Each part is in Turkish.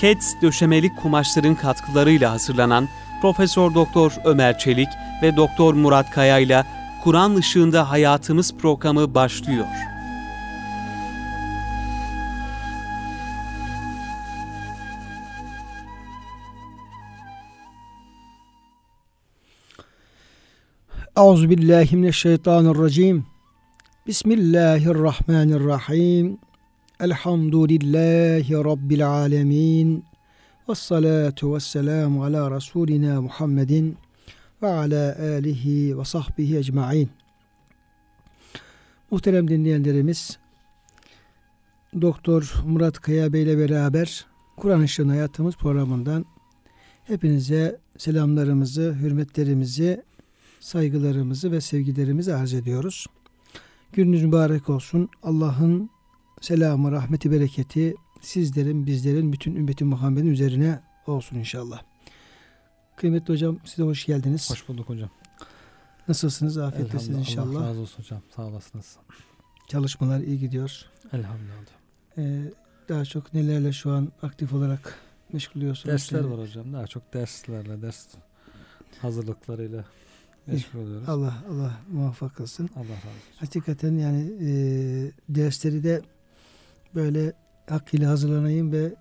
Keds döşemeli kumaşların katkılarıyla hazırlanan Profesör Doktor Ömer Çelik ve Doktor Murat Kaya ile Kur'an Işığında Hayatımız programı başlıyor. Euzubillahimineşşeytanirracim. Bismillahirrahmanirrahim. Elhamdülillahi Rabbil alemin. Vessalatu vesselamu ala Resulina Muhammedin ve ala alihi ve sahbihi ecmain. Muhterem dinleyenlerimiz, Doktor Murat Kaya Bey ile beraber Kur'an Işığında Hayatımız programından hepinize selamlarımızı, hürmetlerimizi, saygılarımızı ve sevgilerimizi arz ediyoruz. Gününüz mübarek olsun. Allah'ın selamı, rahmeti, bereketi sizlerin, bizlerin, bütün ümmeti Muhammed'in üzerine olsun inşallah. Kıymetli hocam, size hoş geldiniz. Hoş bulduk hocam. Nasılsınız? Afiyettesiniz inşallah. Allah razı olsun hocam. Sağ olasınız. Çalışmalar iyi gidiyor. Elhamdülillah. Daha çok nelerle şu an aktif olarak meşgul oluyorsunuz? Dersler var hocam. Daha çok derslerle, ders hazırlıklarıyla meşgul oluyoruz. Allah muvaffak kılsın. Allah razı olsun. Hakikaten yani dersleri de böyle hakkıyla hazırlanayım ve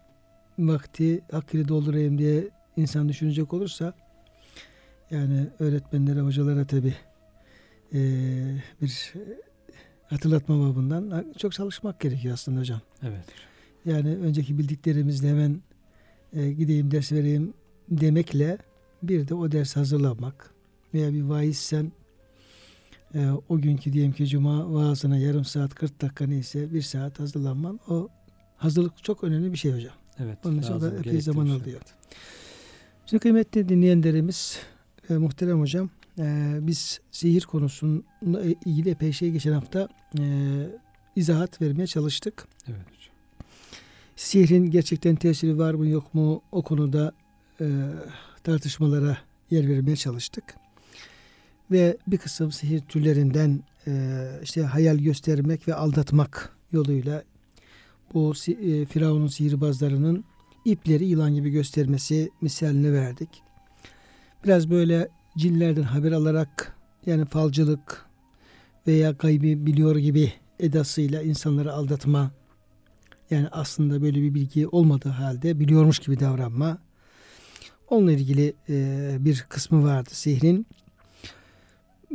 vakti hakkıyla doldurayım diye insan düşünecek olursa, yani öğretmenlere, hocalara tabii bir hatırlatma babından çok çalışmak gerekiyor aslında hocam. Evet. Yani önceki bildiklerimizle hemen gideyim ders vereyim demekle, bir de o ders hazırlamak veya bir vaizsen o günkü diyelim ki cuma vaazına yarım saat, 40 dakika neyse bir saat hazırlanman, o hazırlık çok önemli bir şey hocam. Evet. Onun için da epey zaman alıyor. Şimdi kıymetli dinleyenlerimiz, muhterem hocam, biz sihir konusunda ilgili epey şey geçen hafta izahat vermeye çalıştık. Evet hocam. Sihrin gerçekten tesiri var mı yok mu, o konuda tartışmalara yer vermeye çalıştık. Ve bir kısım sihir türlerinden işte hayal göstermek ve aldatmak yoluyla bu Firavun'un sihirbazlarının ipleri yılan gibi göstermesi misalini verdik. Biraz böyle cinlerden haber alarak, yani falcılık veya gaybi biliyor gibi edasıyla insanları aldatma, yani aslında böyle bir bilgi olmadığı halde biliyormuş gibi davranma, onunla ilgili bir kısmı vardı sihrin.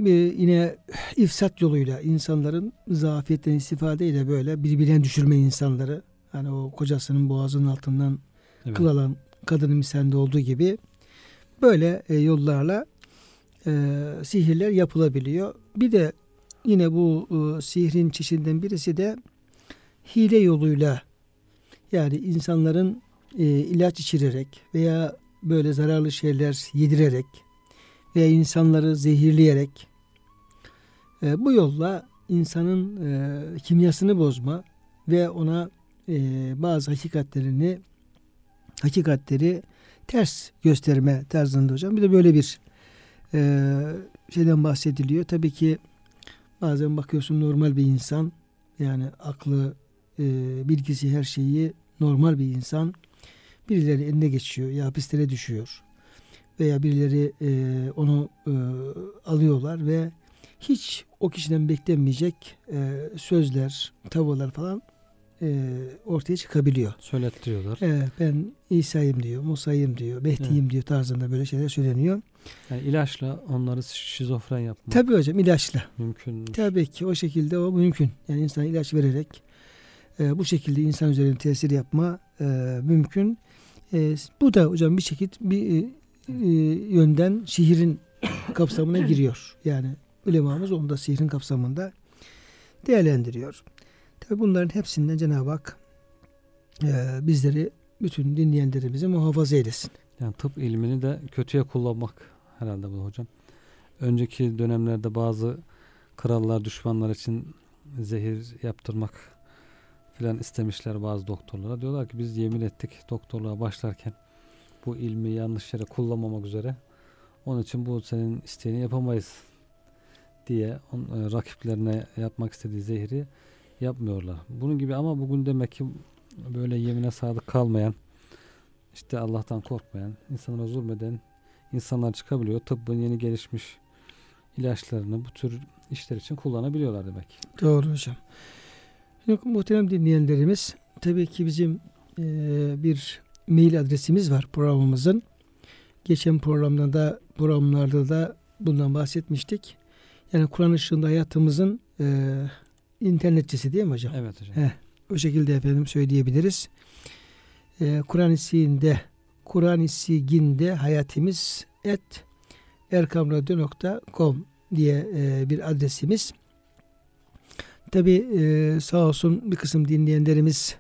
Yine ifsat yoluyla insanların zafiyetten istifadeyle böyle birbirine düşürme insanları, hani o kocasının boğazının altından evet, kıl alan kadının misalinde olduğu gibi böyle yollarla sihirler yapılabiliyor. Bir de yine bu sihrin çeşidinden birisi de hile yoluyla, yani insanların ilaç içirerek veya böyle zararlı şeyler yedirerek veya insanları zehirleyerek bu yolla insanın kimyasını bozma ve ona bazı hakikatleri ters gösterme tarzında hocam. Bir de böyle bir şeyden bahsediliyor. Tabii ki bazen bakıyorsun normal bir insan, yani aklı, bilgisi, her şeyi normal bir insan, birileri eline geçiyor ya hapislere düşüyor veya birileri onu alıyorlar ve hiç o kişiden beklenmeyecek sözler, tavırlar falan ortaya çıkabiliyor. Söylettiriyorlar. Ben İsa'yım diyor, Musa'yım diyor, Mehdi'yim diyor tarzında böyle şeyler söyleniyor. Yani ilaçla onları şizofren yapmak. Tabii hocam, ilaçla. Mümkün. Tabii ki o şekilde o mümkün. Yani insana ilaç vererek bu şekilde insan üzerine tesir yapma mümkün. Bu da hocam bir şekilde bir yönden sihirin kapsamına giriyor. Yani ulemamız onu da sihirin kapsamında değerlendiriyor. Tabii bunların hepsinden Cenab-ı Hak bizleri, bütün dinleyenlerimizi muhafaza eylesin. Yani tıp ilmini de kötüye kullanmak herhalde bu hocam. Önceki dönemlerde bazı krallar düşmanlar için zehir yaptırmak filan istemişler bazı doktorlara. Diyorlar ki biz yemin ettik doktorluğa başlarken bu ilmi yanlış yere kullanmamak üzere. Onun için bu senin isteğini yapamayız diye rakiplerine yapmak istediği zehri yapmıyorlar. Bunun gibi, ama bugün demek ki böyle yemine sadık kalmayan işte Allah'tan korkmayan, insanlara zulmeden insanlar çıkabiliyor. Tıbbın yeni gelişmiş ilaçlarını bu tür işler için kullanabiliyorlar demek. Doğru hocam. Şimdi muhterem dinleyenlerimiz, tabii ki bizim bir mail adresimiz var programımızın. Geçen programlarda da bundan bahsetmiştik. Yani Kur'an Işığında Hayatımızın internetçisi değil mi hocam? Evet hocam. O şekilde efendim söyleyebiliriz. Kur'an Işığında hayatımız @erkamradyo.com diye bir adresimiz. Tabii sağ olsun bir kısım dinleyenlerimiz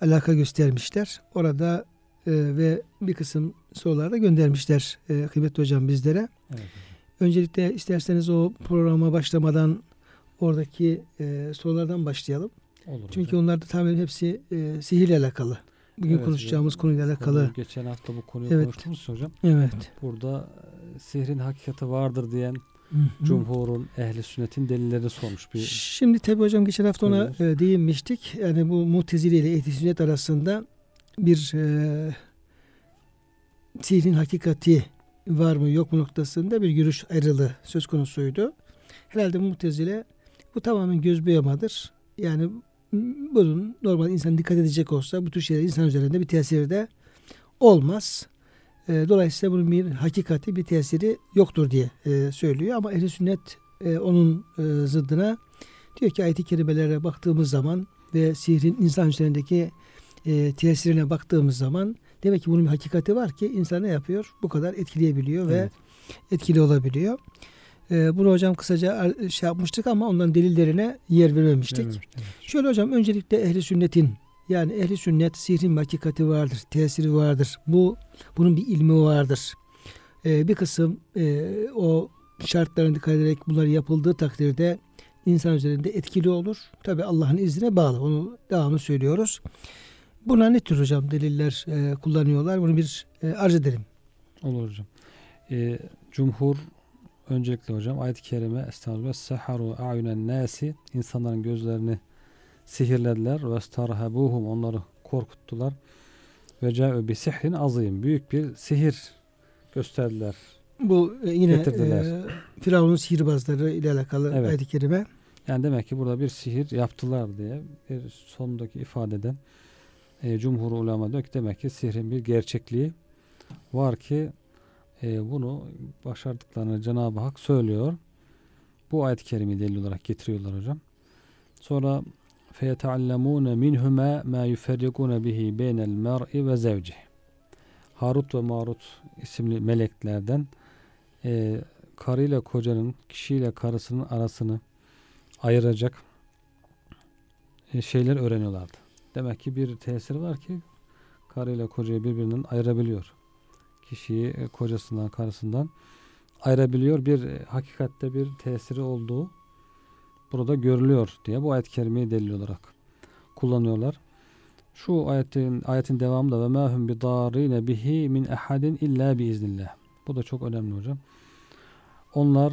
alaka göstermişler. Orada ve bir kısım sorular da göndermişler kıymetli hocam bizlere. Evet. Öncelikle isterseniz o programa başlamadan oradaki sorulardan başlayalım. Olur. Çünkü hocam, onlar da tamamen hepsi sihirle alakalı. Bugün konuşacağımız konuyla alakalı. Geçen hafta bu konuyu konuştunuz hocam. Evet. Burada sihrin hakikati vardır diyen Cumhurun, Ehl-i Sünnet'in delillerini sormuş. Şimdi tabii hocam geçen hafta ona değinmiştik. Yani bu muhtezile ile Ehl-i Sünnet arasında bir sihrin hakikati var mı yok mu noktasında bir görüş ayrılığı söz konusuydu. Herhalde muhtezile bu tamamen göz boyamadır. Yani bunun normal insan dikkat edecek olsa bu tür şeyler insan üzerinde bir tesiri de olmaz. Dolayısıyla bunun bir hakikati, bir tesiri yoktur diye söylüyor. Ama Ehl-i Sünnet onun zıddına diyor ki ayet-i kerimelere baktığımız zaman ve sihrin insan üzerindeki tesirine baktığımız zaman demek ki bunun bir hakikati var ki insan ne yapıyor? Bu kadar etkileyebiliyor ve etkili olabiliyor. Bunu hocam kısaca şey yapmıştık ama ondan delillerine yer vermemiştik. Evet. Şöyle hocam, öncelikle Ehl-i Sünnet'in, yani Ehl-i Sünnet sihrin hakikati vardır, tesiri vardır. Bunun bir ilmi vardır. Bir kısım o şartlarına dikkat ederek bunlar yapıldığı takdirde insan üzerinde etkili olur. Tabii Allah'ın iznine bağlı. Onu devamlı söylüyoruz. Buna ne tür hocam deliller kullanıyorlar? Bunu bir arz edelim. Olur hocam. Cumhur öncelikle hocam ayet-i kerime estevbe saharu ayunen nasi, insanların gözlerini sihirlediler ve starhabuhum, onları korkuttular ve ca'u bi sihrin azim, büyük bir sihir gösterdiler. Bu yine Firavun'un sihirbazları ile alakalı ayet-i kerime. Yani demek ki burada bir sihir yaptılar diye bir sondaki ifadeden Cumhur ulema diyor ki demek ki sihrin bir gerçekliği var ki bunu başardıklarını Cenab-ı Hak söylüyor. Bu ayet-i kerimeyi delil olarak getiriyorlar hocam. Sonra فَيَتَعَلَّمُونَ مِنْهُمَا مَا يُفَرِّقُونَ بِهِ بَيْنَ الْمَرْءِ وَزَوْجِهِ. Harut ve Marut isimli meleklerden karıyla kocanın, kişiyle karısının arasını ayıracak şeyler öğreniyorlardı. Demek ki bir tesir var ki karıyla kocayı birbirinden ayırabiliyor. Kişiyi kocasından, karısından ayırabiliyor. Bir hakikatte bir tesiri olduğu burada görülüyor diye bu ayet-i kerimeyi delil olarak kullanıyorlar. Şu ayetin devamında ve ma hum bidarine bihi min ahadin illa bi iznillah. Bu da çok önemli hocam. Onlar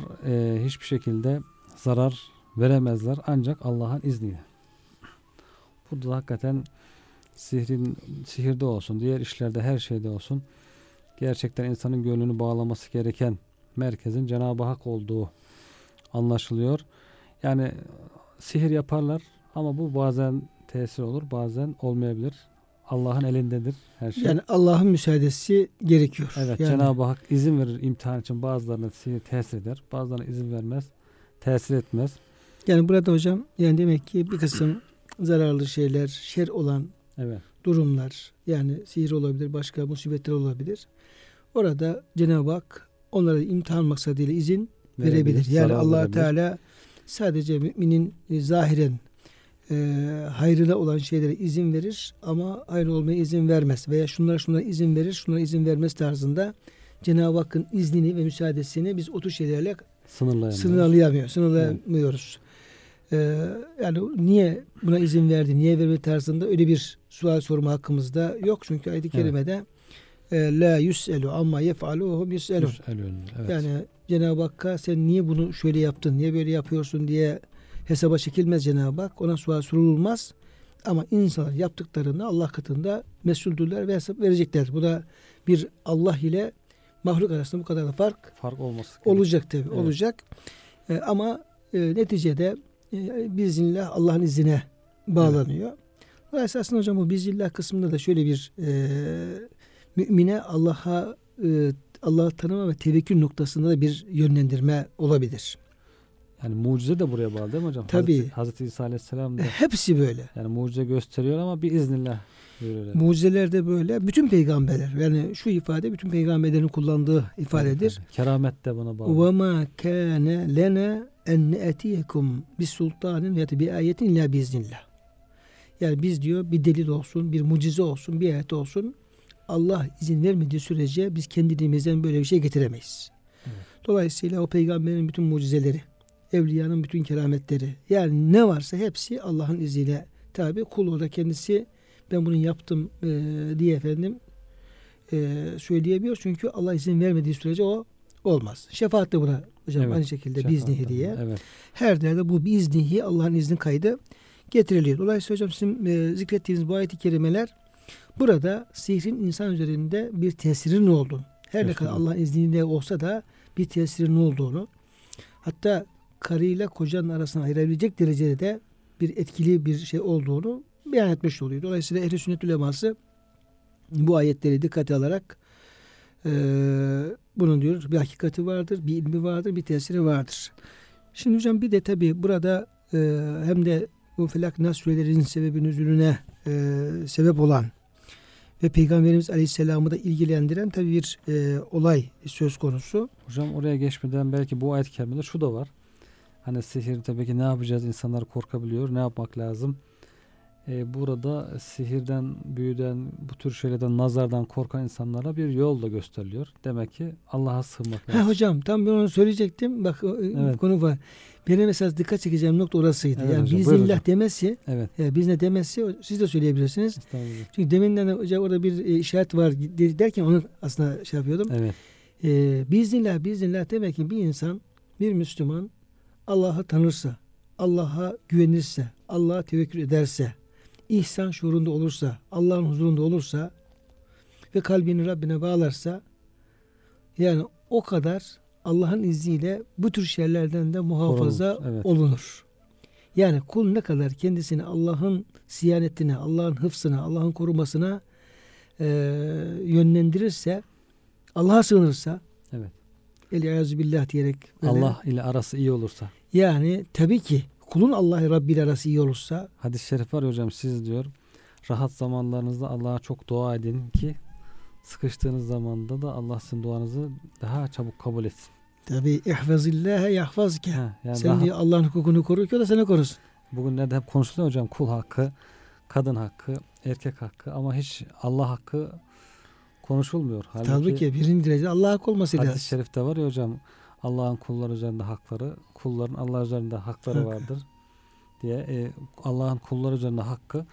hiçbir şekilde zarar veremezler ancak Allah'ın izniyle. Burada da hakikaten sihirde olsun, diğer işlerde, her şeyde olsun, gerçekten insanın gönlünü bağlaması gereken merkezin Cenab-ı Hak olduğu anlaşılıyor. Yani sihir yaparlar ama bu bazen tesir olur, bazen olmayabilir. Allah'ın elindedir her şey. Yani Allah'ın müsaadesi gerekiyor. Evet, yani Cenab-ı Hak izin verir imtihan için. Bazılarına sihir tesir eder, bazılarına izin vermez, tesir etmez. Yani burada hocam, yani demek ki bir kısım zararlı şeyler, şer olan durumlar, yani sihir olabilir, başka musibetler olabilir. Orada Cenab-ı Hak onlara imtihan maksadıyla izin verebilir. Yani Allah Teala sadece müminin zahiren hayrına olan şeylere izin verir ama hayır olmaya izin vermez. Veya şunlara izin verir, şunlara izin vermez tarzında Cenab-ı Hakk'ın iznini ve müsaadesini biz o tür şeylerle sınırlayamıyoruz. Yani niye buna izin verdi, niye vermedi tarzında öyle bir sual sorma hakkımızda yok. Çünkü ayet-i kerimede la yus'elu amma yef'aluhum yus'elu. Yani Cenab-ı Hakk'a sen niye bunu şöyle yaptın, niye böyle yapıyorsun diye hesaba çekilmez Cenab-ı Hak. Ona sual sorulmaz. Ama insanlar yaptıklarını Allah katında mesuldürler ve hesap verecekler. Bu da bir Allah ile mahluk arasında bu kadar da fark olacak tabii. Evet. Olacak. Ama neticede biiznillah Allah'ın iznine bağlanıyor. Evet. Dolayısıyla aslında hocam bu biiznillah kısmında da şöyle bir mümine Allah'ı tanıma ve tevekkül noktasında da bir yönlendirme olabilir. Yani mucize de buraya bağlı değil mi hocam? Tabii. Hazreti İsa Aleyhisselam da. Hepsi böyle. Yani mucize gösteriyor ama biiznillah. Mucizeler de böyle. Bütün peygamberler. Yani şu ifade bütün peygamberlerin kullandığı ifadedir. Evet. Keramet de buna bağlı. وَمَا كَانَ لَنَا اَنْ نَأَتِيَكُمْ بِسُلْطَانٍ وَيَا بِآيَةٍ لَا بِاِذْنِ. Yani biz diyor bir delil olsun, bir mucize olsun, bir ayet olsun. Allah izin vermediği sürece biz kendiliğimizden böyle bir şey getiremeyiz. Evet. Dolayısıyla o peygamberin bütün mucizeleri, evliyanın bütün kerametleri, yani ne varsa hepsi Allah'ın izniyle tabi. Kul olarak kendisi ben bunu yaptım diye söyleyemiyor. Çünkü Allah izin vermediği sürece o olmaz. Şefaat de buna hocam, evet, aynı şekilde biznihi diye. Evet. Her derde bu biznihi Allah'ın izni kaydı getiriliyor. Dolayısıyla hocam sizin zikrettiğiniz bu ayet-i kerimeler burada sihrin insan üzerinde bir tesirinin olduğunu, her ne kadar Allah'ın izniyle olsa da bir tesirinin olduğunu, hatta karıyla kocanın arasına ayırabilecek derecede de bir etkili bir şey olduğunu beyan etmiş oluyor. Dolayısıyla Ehl-i Sünnet uleması bu ayetleri dikkate alarak bunun diyor bir hakikati vardır, bir ilmi vardır, bir tesiri vardır. Şimdi hocam bir de tabii burada hem de bu Felak Nas surelerinin sebebi nüzulüne sebep olan ve Peygamberimiz Aleyhisselam'ı da ilgilendiren tabii bir olay söz konusu. Hocam oraya geçmeden belki bu ayet-i kerimede şu da var. Hani sihir tabii ki ne yapacağız? İnsanlar korkabiliyor. Ne yapmak lazım? Burada sihirden, büyüden, bu tür şeylerden, nazardan korkan insanlara bir yol da gösteriliyor. Demek ki Allah'a sığınmak lazım. Hocam tam ben onu söyleyecektim. Bak evet. Konu var. Benim mesela dikkat çekeceğim nokta orasıydı. Evet, yani biiznillah demesi, evet. Biz ne demesi siz de söyleyebilirsiniz. Çünkü deminden de hocam orada bir işaret var derken onu aslında şey yapıyordum. Evet. Biiznillah demek ki bir insan, bir Müslüman Allah'ı tanırsa, Allah'a güvenirse, Allah'a tevekkül ederse, ihsan şuurunda olursa, Allah'ın huzurunda olursa ve kalbini Rabbine bağlarsa, yani o kadar Allah'ın izniyle bu tür şeylerden de muhafaza olunur. Yani kul ne kadar kendisini Allah'ın siyanetine, Allah'ın hıfzına, Allah'ın korumasına yönlendirirse, Allah'a sığınırsa, evet. Eleyazübillah diyerek. Allah ile arası iyi olursa. Yani tabii ki kulun Allah'ı Rabbi ile arası iyi olursa. Hadis-i şerif var hocam, siz diyor rahat zamanlarınızda Allah'a çok dua edin ki sıkıştığınız zamanda da Allah sizin duanızı daha çabuk kabul etsin. Tabii ihfazillâhe yahfazke. Yani sen diyor Allah'ın hukukunu koru ki o da seni korusun. Bugünlerde hep konuşuluyor hocam, kul hakkı, kadın hakkı, erkek hakkı ama hiç Allah hakkı konuşulmuyor. Tabii ki birinci derecede Allah hakkı olması lazım. Hadis-i şerifte var ya hocam, Allah'ın kullar üzerinde hakları, kulların Allah üzerinde hakları vardır diye. Allah'ın kullar üzerinde hakkı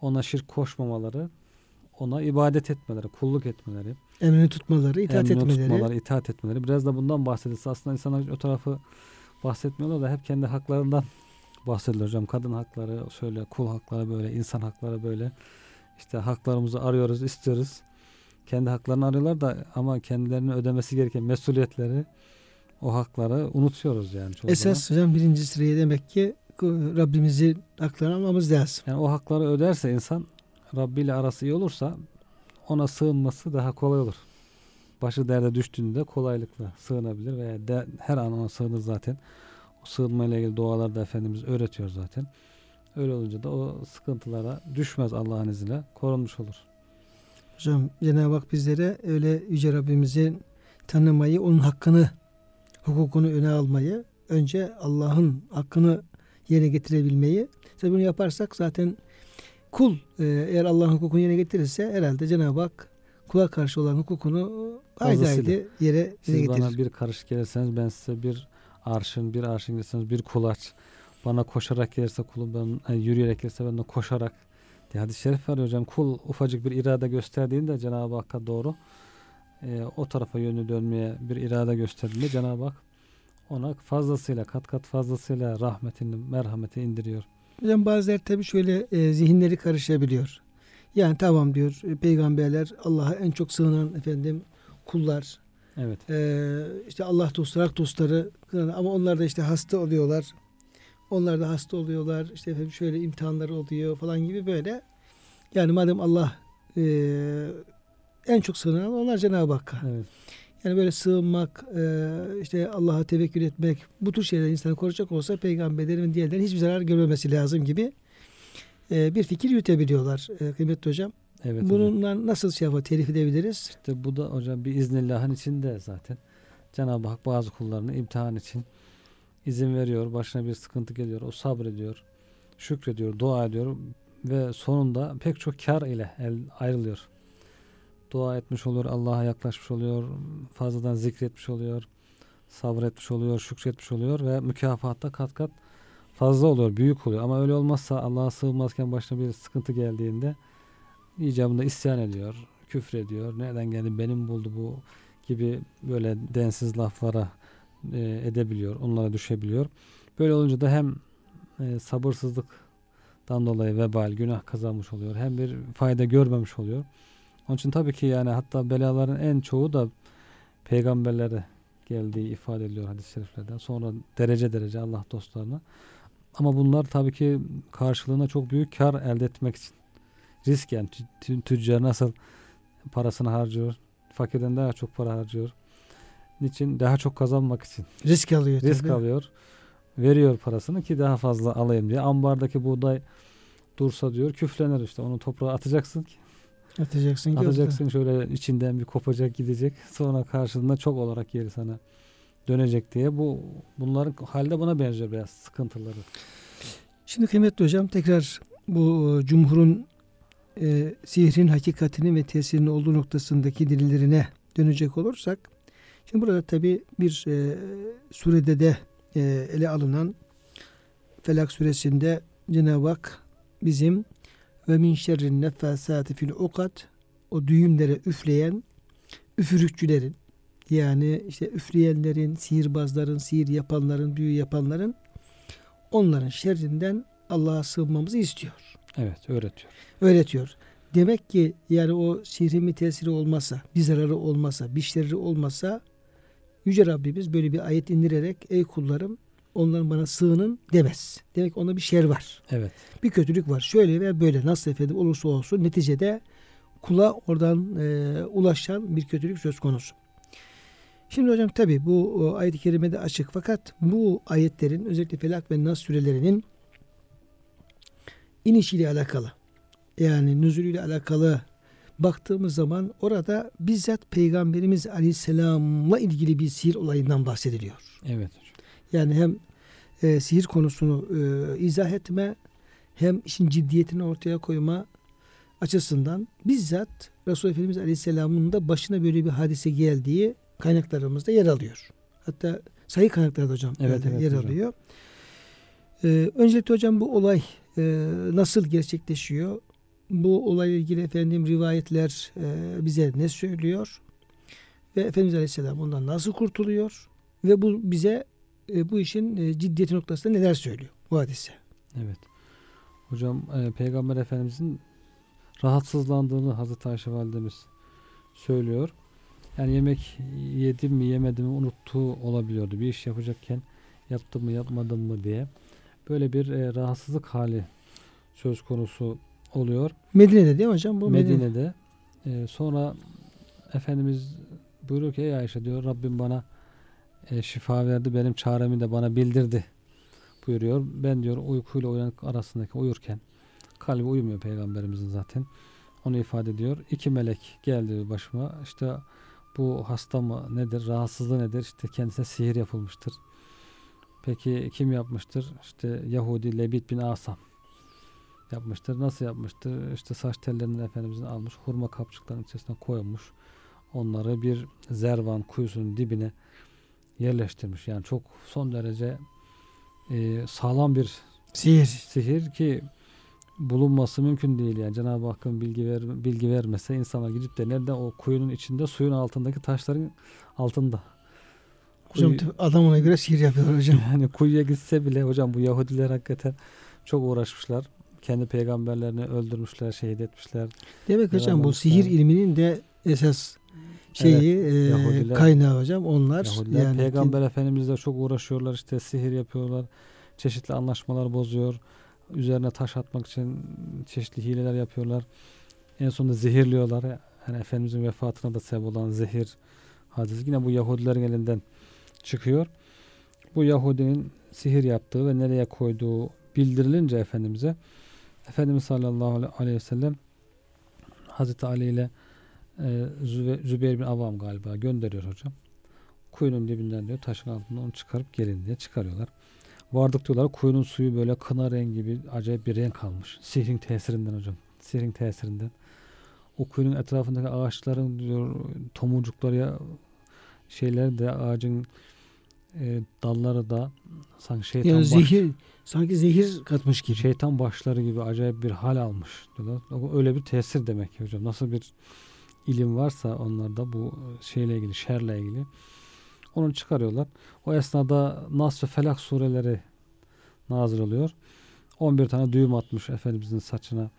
ona şirk koşmamaları, ona ibadet etmeleri, kulluk etmeleri, emrini tutmaları, itaat etmeleri. Biraz da bundan bahsedilse aslında insanlar o tarafı bahsetmiyorlar da hep kendi haklarından bahsediyor hocam. Kadın hakları şöyle, kul hakları böyle, insan hakları böyle. İşte haklarımızı arıyoruz, istiyoruz. Kendi haklarını arıyorlar da ama kendilerinin ödemesi gereken mesuliyetleri, o hakları unutuyoruz yani. Esas hocam birinci sıraya demek ki Rabbimizin haklarını almamız lazım. Yani o hakları öderse insan, Rabbi ile arası iyi olursa ona sığınması daha kolay olur. Başı derde düştüğünde kolaylıkla sığınabilir veya her an ona sığınır zaten. O sığınmayla ilgili dualarda Efendimiz öğretiyor zaten. Öyle olunca da o sıkıntılara düşmez Allah'ın izniyle, korunmuş olur. Hocam Cenab-ı Hak bizlere öyle Yüce Rabbimizin tanımayı, onun hakkını, hukukunu öne almayı, önce Allah'ın hakkını yerine getirebilmeyi. Tabii bunu yaparsak zaten kul eğer Allah'ın hukukunu yerine getirirse herhalde Cenab-ı Hak kula karşı olan hukukunu haydi yere getirir. Siz bana bir karış gelirseniz ben size bir arşın gelirseniz bir kulaç. Bana koşarak gelirse kulum, ben yürüyerek gelirse ben de koşarak. Hadis-i şerif var hocam, kul ufacık bir irade gösterdiğinde Cenab-ı Hakk'a doğru o tarafa yönü dönmeye bir irade gösterdiğinde Cenab-ı Hak ona fazlasıyla, kat kat fazlasıyla rahmetini, merhameti indiriyor. Hocam bazıları tabii şöyle zihinleri karışabiliyor. Yani tamam diyor peygamberler Allah'a en çok sığınan kullar. Evet. İşte Allah dostları, hak dostları ama onlar da işte hasta oluyorlar. Onlar da hasta oluyorlar. İşte şöyle imtihanlar oluyor falan gibi böyle. Yani madem Allah en çok sığınan onlar Cenab-ı Hakk'a. Evet. Yani böyle sığınmak, işte Allah'a tevekkül etmek, bu tür şeyler insanı koruyacak olsa peygamberlerin diğerlerinin hiçbir zarar görmemesi lazım gibi bir fikir yürütebiliyorlar kıymetli hocam. Evet, bununla hocam nasıl telif edebiliriz? İşte bu da hocam bir iznillahın içinde zaten. Cenab-ı Hak bazı kullarını imtihan için izin veriyor. Başına bir sıkıntı geliyor. O sabrediyor, şükrediyor, dua ediyor ve sonunda pek çok kar ile ayrılıyor. Dua etmiş oluyor, Allah'a yaklaşmış oluyor, fazladan zikretmiş oluyor, sabretmiş oluyor, şükretmiş oluyor ve mükafatta kat kat fazla oluyor, büyük oluyor. Ama öyle olmazsa Allah'a sığınmazken başına bir sıkıntı geldiğinde icabında isyan ediyor, küfür ediyor, nereden geldi, benim buldu bu gibi böyle densiz laflara edebiliyor, onlara düşebiliyor. Böyle olunca da hem sabırsızlıktan dolayı vebal, günah kazanmış oluyor, hem bir fayda görmemiş oluyor. Onun için tabii ki yani hatta belaların en çoğu da peygamberlere geldiği ifade ediliyor hadis-i şeriflerden. Sonra derece derece Allah dostlarına. Ama bunlar tabii ki karşılığına çok büyük kar elde etmek için. Risk yani. Tüccar nasıl parasını harcıyor? Fakirden daha çok para harcıyor. Niçin? Daha çok kazanmak için. Risk alıyor. Risk alıyor. Veriyor parasını ki daha fazla alayım diye. Ambardaki buğday dursa diyor küflenir işte. Onu toprağa atacaksın ki. Atacaksın şöyle içinden bir kopacak gidecek. Sonra karşılığında çok olarak geri sana dönecek diye. Bunların halde buna benziyor biraz sıkıntıları. Şimdi kıymetli hocam tekrar bu Cumhur'un sihrin hakikatini ve tesirinin olduğu noktasındaki delillerine dönecek olursak. Şimdi burada tabii bir surede de ele alınan Felak suresinde Cenab-ı Hak bizim ve min şerrin nefesati fil ukad, o düğümlere üfleyen üfürükçülerin, yani işte üfleyenlerin, sihirbazların, sihir yapanların, büyü yapanların, onların şerrinden Allah'a sığınmamızı istiyor. Evet, öğretiyor. Öğretiyor. Demek ki yani o sihrin bir tesiri olmasa, bir zararı olmasa, bir şerri olmasa Yüce Rabbimiz böyle bir ayet indirerek ey kullarım onların bana sığının demez. Demek ki onda bir şer var. Evet. Bir kötülük var. Şöyle ve böyle nasıl olursa olsun neticede kula oradan ulaşan bir kötülük söz konusu. Şimdi hocam tabii bu ayet-i kerimede açık fakat bu ayetlerin özellikle Felak ve Nas surelerinin inişiyle alakalı yani nüzulüyle alakalı baktığımız zaman orada bizzat Peygamberimiz Aleyhisselam'la ilgili bir sihir olayından bahsediliyor. Evet hocam. Yani hem sihir konusunu izah etme hem işin ciddiyetini ortaya koyma açısından bizzat Resulullah Efendimiz Aleyhisselam'ın da başına böyle bir hadise geldiği kaynaklarımızda yer alıyor. Hatta sahih kaynaklarda hocam evet, yer alıyor. Öncelikle hocam bu olay nasıl gerçekleşiyor? Bu olayla ilgili rivayetler bize ne söylüyor? Ve Efendimiz Aleyhisselam ondan nasıl kurtuluyor? Ve bu bize bu işin ciddiyeti noktasında neler söylüyor bu hadise? Evet. Hocam Peygamber Efendimizin rahatsızlandığını Hazreti Ayşe Validemiz söylüyor. Yani yemek yedim mi yemedim mi unuttuğu olabiliyordu. Bir iş yapacakken yaptım mı yapmadım mı diye. Böyle bir rahatsızlık hali söz konusu oluyor. Medine'de değil mi hocam? Bu Medine'de. Sonra Efendimiz buyuruyor ki ey Ayşe diyor Rabbim bana şifa verdi, benim çaremi de bana bildirdi buyuruyor. Ben diyor uykuyla uyanık arasındaki uyurken, kalbi uyumuyor peygamberimizin zaten, onu ifade ediyor. İki melek geldi başıma, işte bu hasta mı nedir, rahatsızlığı nedir, işte kendisine sihir yapılmıştır. Peki kim yapmıştır? İşte Yahudi Lebit bin Asam yapmıştır. Nasıl yapmıştır? İşte saç tellerini Efendimizin almış, hurma kapçıklarının içerisine koymuş, onları bir zervan kuyusunun dibine yerleştirmiş. Yani çok son derece sağlam bir sihir ki bulunması mümkün değil. Yani Cenab-ı Hakk'ın bilgi vermese insanlar gidip de nerede o kuyunun içinde suyun altındaki taşların altında. Hocam adam ona göre sihir yapıyor hocam. Yani kuyuya gitse bile hocam bu Yahudiler hakikaten çok uğraşmışlar. Kendi peygamberlerini öldürmüşler, şehit etmişler. Demek hocam bu sihir ilminin de esas şeyi, evet, Yahudiler, kaynağı hocam onlar. Yahudiler, yani Peygamber Efendimizle çok uğraşıyorlar, işte sihir yapıyorlar. Çeşitli anlaşmalar bozuyor. Üzerine taş atmak için çeşitli hileler yapıyorlar. En sonunda zehirliyorlar. Yani Efendimizin vefatına da sebep olan zehir hadisi yine bu Yahudilerin elinden çıkıyor. Bu Yahudinin sihir yaptığı ve nereye koyduğu bildirilince Efendimiz'e, Efendimiz sallallahu aleyhi ve sellem Hazreti Ali ile Zübeyir bin Avam galiba gönderiyor hocam. Kuyunun dibinden diyor, taşın altından onu çıkarıp gelin diye çıkarıyorlar. Vardık diyorlar, kuyunun suyu böyle kına rengi gibi acayip bir renk almış. Sihrin tesirinden hocam. Sihrin tesirinden. O kuyunun etrafındaki ağaçların diyor tomurcukları ya, şeyler de ağacın dalları da sanki şeytan yani zehir, sanki zehir katmış gibi. Şeytan başları gibi acayip bir hal almış diyorlar. Öyle bir tesir demek ki hocam. Nasıl bir ilim varsa onlarda bu şeyle ilgili, şerle ilgili. Onu çıkarıyorlar. O esnada Nas ve Felak sureleri nazil oluyor. 11 tane düğüm atmış Efendimizin saçına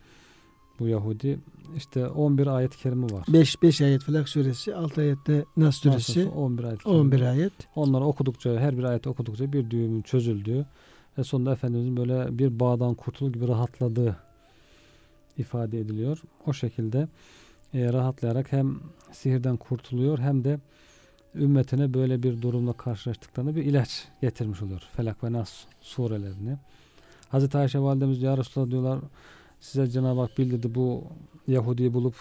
bu Yahudi. İşte 11 ayet-i kerime var. 5 ayet Felak suresi, 6 ayette Nas suresi. 11 ayet. 11 ayet. Onları okudukça, her bir ayet okudukça bir düğümün çözüldüğü ve sonunda Efendimizin böyle bir bağdan kurtulur gibi rahatladığı ifade ediliyor. O şekilde rahatlayarak hem sihirden kurtuluyor hem de ümmetine böyle bir durumla karşılaştıklarında bir ilaç getirmiş oluyor. Felak ve Nas surelerini. Hazreti Ayşe validemiz ya Resulullah diyorlar, size Cenab-ı Hak bildirdi, bu Yahudi'yi bulup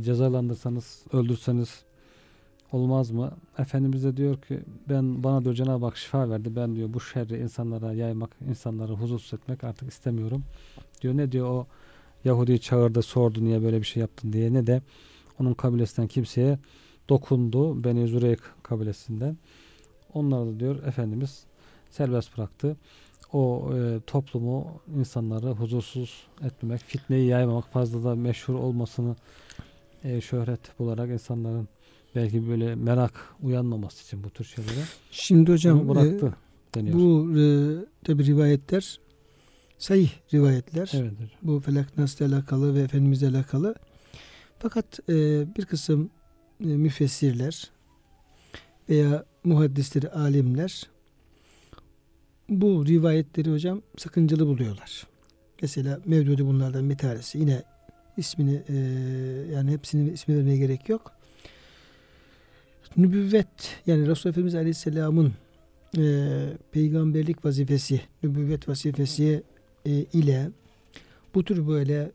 cezalandırsanız, öldürseniz olmaz mı? Efendimiz de diyor ki bana diyor Cenab-ı Hak şifa verdi. Ben diyor bu şerri insanlara yaymak, insanları huzursuz etmek artık istemiyorum. Diyor ne diyor o Yahudi'yi çağırdı, sordu niye böyle bir şey yaptın diye, ne de onun kabilesinden kimseye dokundu. Beni Zürek kabilesinden. Onları da diyor Efendimiz serbest bıraktı. O toplumu, insanları huzursuz etmemek, fitneyi yaymamak, fazla da meşhur olmasını şöhret bularak insanların belki böyle merak uyanmaması için bu tür şeylere. Şimdi hocam bıraktı, bu tabi rivayetler sahih rivayetler. Evet, bu Felak Nas'la alakalı ve Efendimizle alakalı. Fakat bir kısım müfessirler veya muhaddisleri, alimler bu rivayetleri hocam sakıncalı buluyorlar. Mesela Mevdudi bunlardan bir tanesi. Yine ismini yani hepsinin ismi vermeye gerek yok. Nübüvvet, yani Resulullah Efendimiz Aleyhisselam'ın peygamberlik vazifesi, nübüvvet vazifesi ile bu tür böyle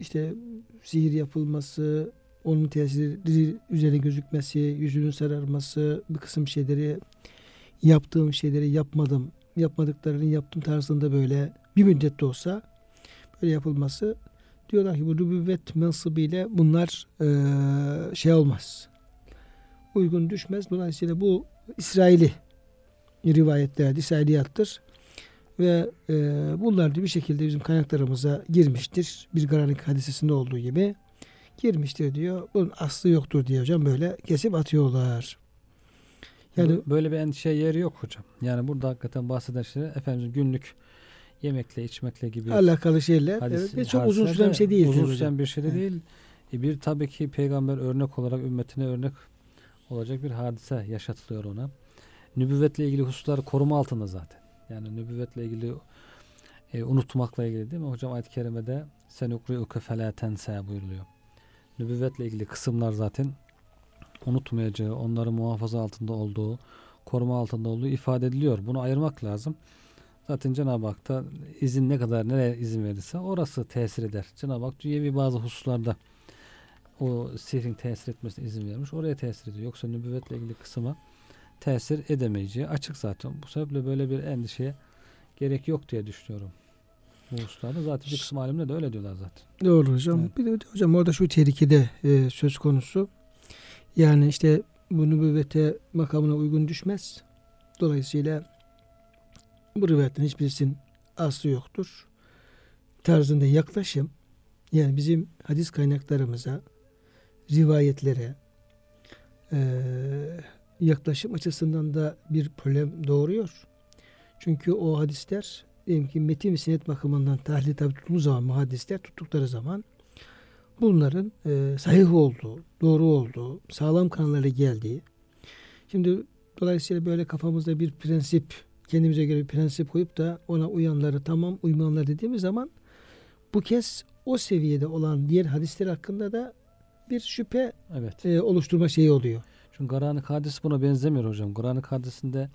işte sihir yapılması, onun tesiri üzerine gözükmesi, yüzünün sararması, bir kısım şeyleri, yaptığım şeyleri yapmadım, yapmadıklarını yaptım tarzında böyle bir müddet de olsa böyle yapılması, diyorlar ki bu nübüvvet mensıbiyle bunlar şey olmaz, uygun düşmez. Dolayısıyla bu İsraili rivayetler, İsrailiyattır ve bunlar da bir şekilde bizim kaynaklarımıza girmiştir. Bir garanik hadisesinde olduğu gibi girmiştir diyor. Bunun aslı yoktur diye hocam böyle kesip atıyorlar. Yani böyle bir endişe yeri yok hocam. Yani burada hakikaten bahseden şeyler Efendimiz'in günlük yemekle içmekle gibi alakalı şeyler. Hadis, evet, çok uzun süren bir şey değil. Uzun süren bir şey de değil. Bir tabii ki peygamber örnek olarak ümmetine örnek olacak bir hadise yaşatılıyor ona. Nübüvvetle ilgili hususlar koruma altında zaten. Yani nübüvvetle ilgili unutmakla ilgili değil mi? Hocam ayet-i kerimede senukri'uke felâ tensâ buyuruluyor. Nübüvvetle ilgili kısımlar zaten unutmayacağı, onların muhafaza altında olduğu, koruma altında olduğu ifade ediliyor. Bunu ayırmak lazım. Zaten Cenab-ı Hak da izin ne kadar, nereye izin verirse orası tesir eder. Cenab-ı Hak dünyevi bazı hususlarda o sihrin tesir etmesine izin vermiş. Oraya tesir ediyor. Yoksa nübüvvetle ilgili kısma tesir edemeyeceği açık zaten. Bu sebeple böyle bir endişeye gerek yok diye düşünüyorum. Bu hususlarda zaten bir kısım alimler de öyle diyorlar zaten. Doğru hocam. Evet. Bir de hocam orada şu tehlikede söz konusu. Yani işte bu nübüvvete makamına uygun düşmez. Dolayısıyla bu rivayetten hiçbirisinin aslı yoktur tarzında yaklaşım, yani bizim hadis kaynaklarımıza, rivayetlere yaklaşım açısından da bir problem doğuruyor. Çünkü o hadisler diyelim ki metin ve senet bakımından tahlil tabi tuttuğumuz zaman, muhaddisler tuttukları zaman bunların sahih olduğu, doğru olduğu, sağlam kanallara geldiği. Şimdi dolayısıyla böyle kafamızda bir prensip, kendimize göre bir prensip koyup da ona uyanları tamam, uymayanları dediğimiz zaman bu kez o seviyede olan diğer hadisler hakkında da bir şüphe oluşturma şeyi oluyor. Çünkü Garani Kadis buna benzemiyor hocam. Garani Kadis'inde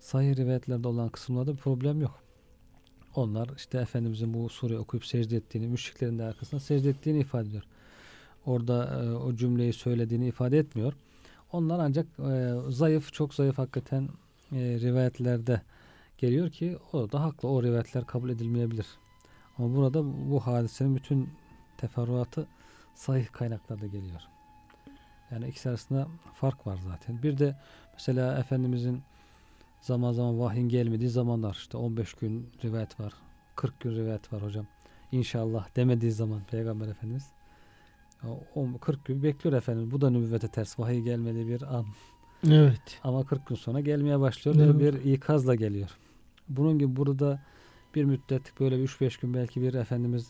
sahih rivayetlerde olan kısımlarda bir problem yok. Onlar işte Efendimizin bu sureyi okuyup secde ettiğini, müşriklerin de arkasına secde ettiğini ifade ediyor. Orada o cümleyi söylediğini ifade etmiyor. Onlar ancak zayıf, çok zayıf hakikaten rivayetlerde geliyor ki o da haklı. O rivayetler kabul edilmeyebilir. Ama burada bu hadisenin bütün teferruatı sahih kaynaklarda geliyor. Yani ikisi arasında fark var zaten. Bir de mesela Efendimizin zaman zaman vahyin gelmediği zamanlar, işte 15 gün rivayet var, 40 gün rivayet var hocam. İnşallah demediği zaman Peygamber Efendimiz 40 gün bekliyor Efendimiz. Bu da nübüvvete ters, vahiy gelmediği bir an. Evet. Ama 40 gün sonra gelmeye başlıyor. Evet. Bir ikazla geliyor. Bunun gibi burada bir müddet böyle 3-5 gün belki bir Efendimiz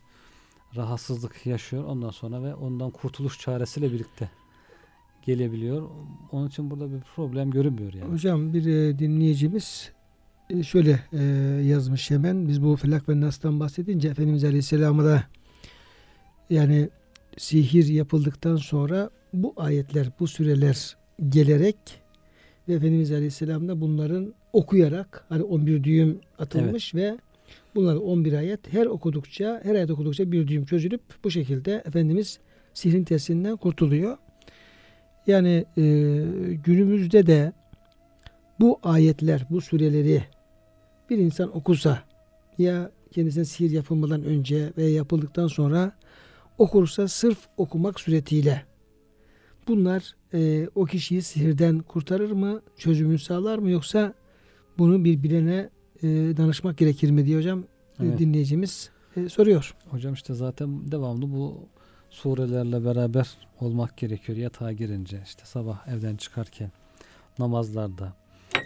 rahatsızlık yaşıyor ondan sonra ve ondan kurtuluş çaresiyle birlikte gelebiliyor. Onun için burada bir problem görünmüyor yani. Hocam bir dinleyicimiz şöyle yazmış hemen. Biz bu Felak ve Nas'tan bahsedince Efendimiz Aleyhisselam'a da yani sihir yapıldıktan sonra bu ayetler, bu süreler gelerek ve Efendimiz Aleyhisselam da bunların okuyarak hani 11 düğüm atılmış ve bunlar 11 ayet her ayet okudukça bir düğüm çözülüp bu şekilde Efendimiz sihrin tesirinden kurtuluyor. Yani günümüzde de bu ayetler, bu sureleri bir insan okusa ya kendisine sihir yapılmadan önce veya yapıldıktan sonra okursa sırf okumak suretiyle bunlar o kişiyi sihirden kurtarır mı, çözümünü sağlar mı yoksa bunu bir bilene danışmak gerekir mi diye hocam dinleyicimiz soruyor. Hocam işte zaten devamlı bu surelerle beraber olmak gerekiyor. Yatağa girince, işte sabah evden çıkarken, namazlarda.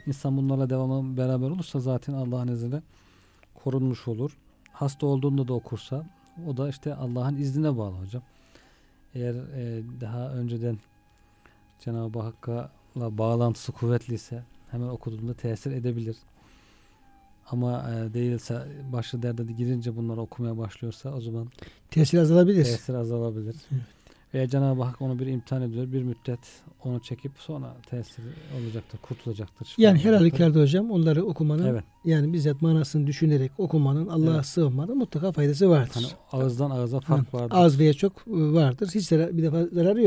İnsan bunlarla devamlı beraber olursa zaten Allah'ın izniyle korunmuş olur. Hasta olduğunda da okursa o da işte Allah'ın iznine bağlı hocam. Eğer daha önceden Cenab-ı Hakk'la bağlantısı kuvvetliyse hemen okuduğunda tesir edebilir. Ama değilse başı derde girince bunları okumaya başlıyorsa o zaman tesir azalabilir. Evet. Veya Cenab-ı Hak onu bir imtihan ediyor. Bir müddet onu çekip sonra tesir olacaktır, kurtulacaktır. Yani her halükarda hocam onları okumanın yani bizzat manasını düşünerek okumanın Allah'a sığınmanın mutlaka faydası vardır. Hani ağızdan ağıza fark vardır. Az veya çok vardır. Hiç zararı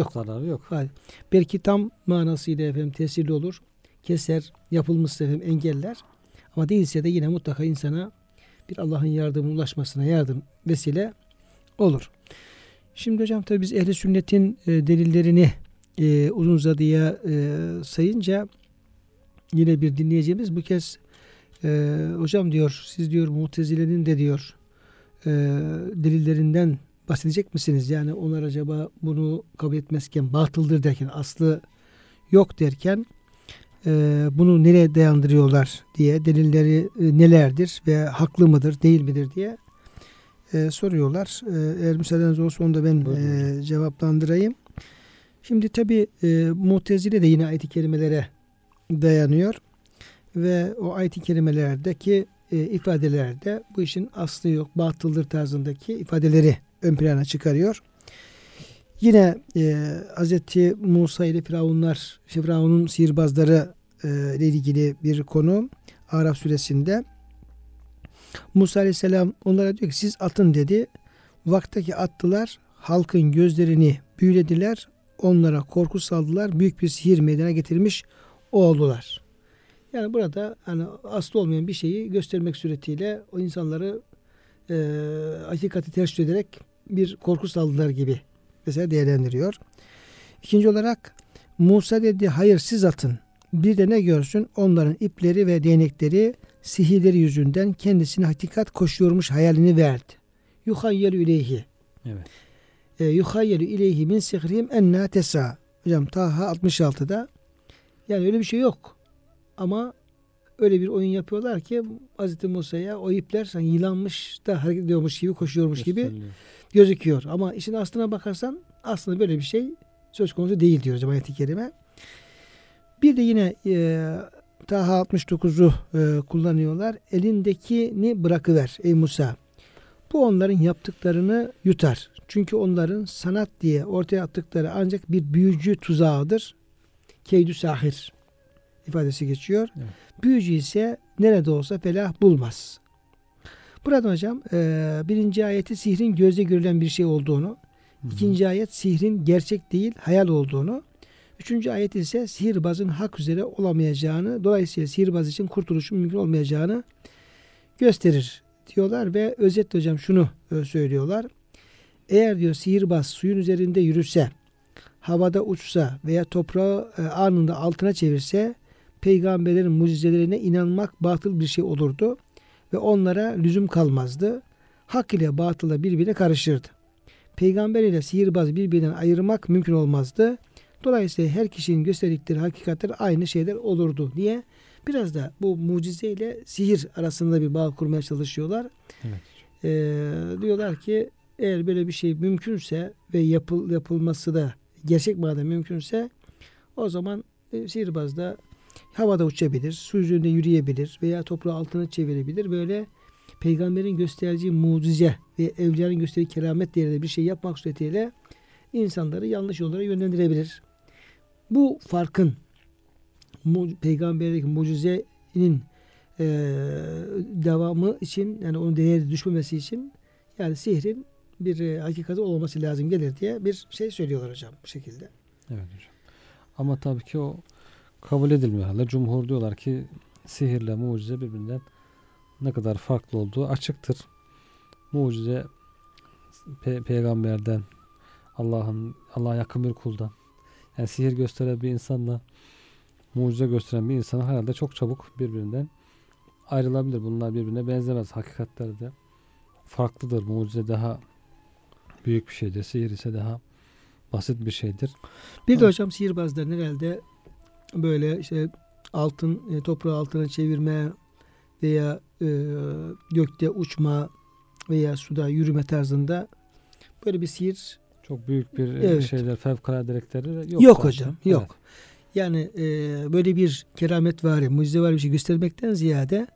yok. Hayır. Belki tam manasıyla tesirli olur. Keser, yapılmışsa engeller. Ama değilse de yine mutlaka insana bir Allah'ın yardımına ulaşmasına yardım vesile olur. Şimdi hocam tabii biz Ehl-i Sünnet'in delillerini uzun uzadıya sayınca yine bir dinleyeceğimiz bu kez hocam diyor siz diyor muhtezilenin de diyor delillerinden bahsedecek misiniz? Yani onlar acaba bunu kabul etmezken batıldır derken aslı yok derken bunu nereye dayandırıyorlar diye delilleri nelerdir ve haklı mıdır değil midir diye soruyorlar. Eğer müsaadeniz olursa onu da ben cevaplandırayım. Şimdi tabi muhtezile de yine ayet-i kerimelere dayanıyor ve o ayet-i kerimelerdeki ifadelerde bu işin aslı yok, batıldır tarzındaki ifadeleri ön plana çıkarıyor. Yine Hazreti Musa ile Firavun'un sihirbazları ile ilgili bir konu Araf suresinde. Musa aleyhisselam onlara diyor ki siz atın dedi. Vaktaki attılar, halkın gözlerini büyülediler, onlara korku saldılar, büyük bir sihir meydana getirmiş oldular. Yani burada hani aslı olmayan bir şeyi göstermek suretiyle o insanları hakikati ters ederek bir korku saldılar gibi. Mesela değerlendiriyor. İkinci olarak Musa dedi hayır siz atın. Bir de ne görsün onların ipleri ve değnekleri sihirleri yüzünden kendisine hakikat koşuyormuş hayalini verdi. Yuhayyelü ileyhi. Evet. Yuhayyelü ileyhi min sihrihim enna tesa. Hocam Taha 66'da yani öyle bir şey yok. Ama öyle bir oyun yapıyorlar ki Hazreti Musa'ya o ipler sanki yılanmış da hareket ediyormuş gibi, koşuyormuş gibi gözüküyor. Ama işin aslına bakarsan aslında böyle bir şey söz konusu değil diyoruz ayet-i kerime. Bir de yine Taha 69'u kullanıyorlar. Elindekini bırakıver ey Musa. Bu onların yaptıklarını yutar. Çünkü onların sanat diye ortaya attıkları ancak bir büyücü tuzağıdır. Keydü sahir ifadesi geçiyor. Evet. Büyücü ise nerede olsa felah bulmaz. Burada hocam birinci ayeti sihrin gözle görülen bir şey olduğunu, ikinci ayet sihrin gerçek değil hayal olduğunu, üçüncü ayet ise sihirbazın hak üzere olamayacağını, dolayısıyla sihirbaz için kurtuluşun mümkün olmayacağını gösterir diyorlar ve özetle hocam şunu söylüyorlar. Eğer diyor sihirbaz suyun üzerinde yürürse, havada uçsa veya toprağı anında altına çevirse peygamberlerin mucizelerine inanmak batıl bir şey olurdu ve onlara lüzum kalmazdı. Hak ile batıla birbirine karışırdı. Peygamber ile sihirbaz birbirinden ayırmak mümkün olmazdı. Dolayısıyla her kişinin gösterdikleri hakikatler aynı şeyler olurdu diye biraz da bu mucize ile sihir arasında bir bağ kurmaya çalışıyorlar. Evet. Diyorlar ki eğer böyle bir şey mümkünse ve yapılması da gerçek manada mümkünse o zaman sihirbaz da havada uçabilir, su üzerinde yürüyebilir veya toprağı altına çevirebilir. Böyle peygamberin gösterdiği mucize ve evliyanın gösterdiği keramet değerinde bir şey yapmak suretiyle insanları yanlış yollara yönlendirebilir. Bu farkın peygamberdeki mucizenin devamı için, yani onun değeri düşmemesi için, yani sihrin bir hakikati olması lazım gelir diye bir şey söylüyorlar hocam bu şekilde. Evet hocam. Ama tabii ki o kabul edilmiyor hala. Cumhur diyorlar ki sihirle mucize birbirinden ne kadar farklı olduğu açıktır. Mucize peygamberden, Allah'a yakın bir kuldan. Yani sihir gösteren bir insanla mucize gösteren bir insan herhalde çok çabuk birbirinden ayrılabilir. Bunlar birbirine benzemez. Hakikatler de farklıdır. Mucize daha büyük bir şeydir. Sihir ise daha basit bir şeydir. Bir de hocam sihirbazların herhalde böyle işte altın, toprağı altına çevirme veya gökte uçma veya suda yürüme tarzında böyle bir sihir çok büyük bir şeyler, fevkaladelikleri yok. Yok zaten. Hocam, yok. Evet. Yani böyle bir kerametvari, mucizevari bir şey göstermekten ziyade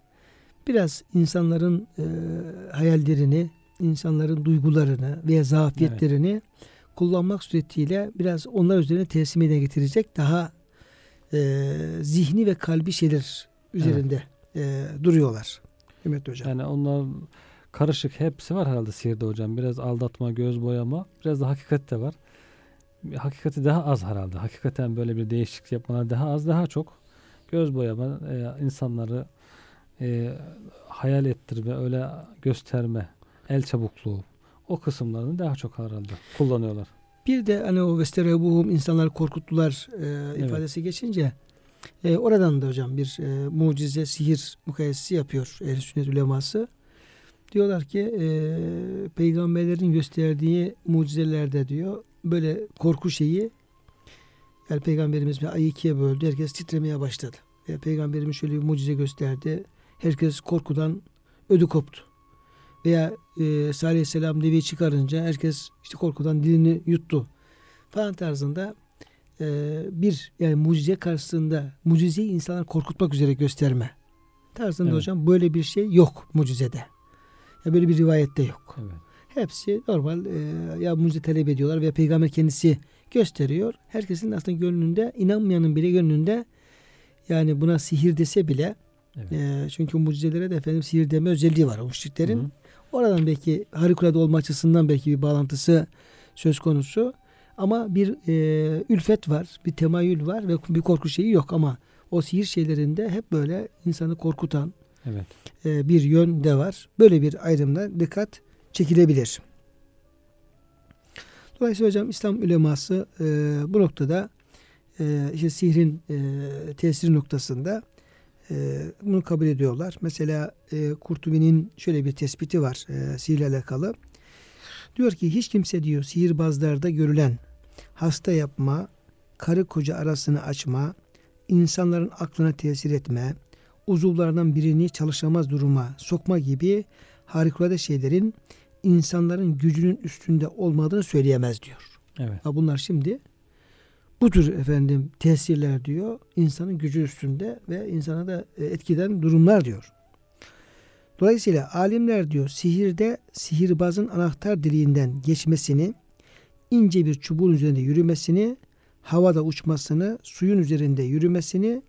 biraz insanların hayallerini, insanların duygularını veya zafiyetlerini kullanmak suretiyle biraz onlar üzerine teslimine getirecek daha zihni ve kalbi şeyler üzerinde duruyorlar. Evet hocam. Yani onlar karışık hepsi var herhalde sihirde hocam. Biraz aldatma, göz boyama, biraz da hakikat de var. Hakikati daha az herhalde. Hakikaten böyle bir değişiklik yapmalar daha az, daha çok. Göz boyama, insanları hayal ettirme, öyle gösterme, el çabukluğu. O kısımlarını daha çok herhalde kullanıyorlar. Bir de hani o vesterebuhum, insanlar korkuttular ifadesi geçince oradan da hocam bir mucize, sihir mukayesesi yapıyor Ehl-i Sünnet uleması. Diyorlar ki peygamberlerin gösterdiği mucizelerde diyor böyle korku şeyi, yani peygamberimiz bir ayı ikiye böldü, herkes titremeye başladı. Yani peygamberimiz şöyle bir mucize gösterdi, herkes korkudan ödü koptu. Veya İsa Aleyhisselam deveyi çıkarınca herkes işte korkudan dilini yuttu falan tarzında bir, yani mucize karşısında mucizeyi insanlar korkutmak üzere gösterme tarzında hocam böyle bir şey yok mucizede. Ya böyle bir rivayette yok. Evet. Hepsi normal ya mucize talep ediyorlar veya peygamber kendisi gösteriyor. Herkesin aslında gönlünde, inanmayanın bile gönlünde, yani buna sihir dese bile çünkü mucizelere de efendim sihir deme özelliği var o müşriklerin. Hı-hı. Oradan belki harikulade olma açısından belki bir bağlantısı söz konusu. Ama bir ülfet var, bir temayül var ve bir korku şeyi yok, ama o sihir şeylerinde hep böyle insanı korkutan bir yön de var. Böyle bir ayrımla dikkat çekilebilir. Dolayısıyla hocam İslam uleması bu noktada işte sihrin tesiri noktasında bunu kabul ediyorlar. Mesela Kurtubi'nin şöyle bir tespiti var sihirle alakalı. Diyor ki hiç kimse diyor sihirbazlarda görülen hasta yapma, karı koca arasını açma, insanların aklına tesir etme, uzuvlarından birini çalışamaz duruma sokma gibi harikulade şeylerin insanların gücünün üstünde olmadığını söyleyemez diyor. Evet. Bunlar şimdi bu tür tesirler diyor insanın gücü üstünde ve insana da etkiden durumlar diyor. Dolayısıyla alimler diyor sihirde sihirbazın anahtar deliğinden geçmesini, ince bir çubuğun üzerinde yürümesini, havada uçmasını, suyun üzerinde yürümesini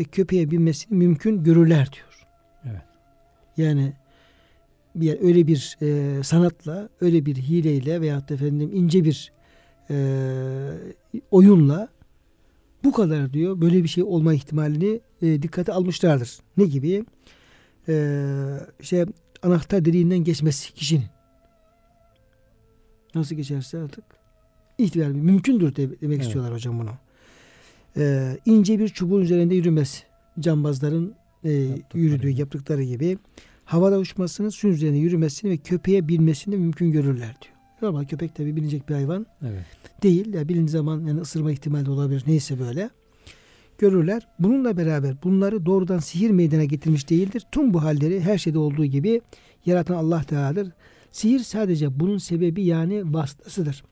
ve köpeğe binmesini mümkün görürler diyor. Evet. Yani öyle bir sanatla, öyle bir hileyle veyahut ince bir oyunla bu kadar diyor böyle bir şey olma ihtimalini dikkate almışlardır. Ne gibi? Anahtar deliğinden geçmesi kişinin. Nasıl geçerse artık ihtimal mümkündür demek evet. istiyorlar hocam bunu. İnce bir çubuğun üzerinde yürümesi. Cambazların yaptıkları gibi. Havada uçmasını, suyun üzerine yürümesini ve köpeğe binmesini mümkün görürler diyor. Normal köpek tabii binecek bir hayvan evet. değil. Yani bilindiği zaman ısırma ihtimali de olabilir. Neyse böyle. Görürler. Bununla beraber bunları doğrudan sihir meydana getirmiş değildir. Tüm bu halleri her şeyde olduğu gibi yaratan Allah Teala'dır. Sihir sadece bunun sebebi yani vasıtasıdır.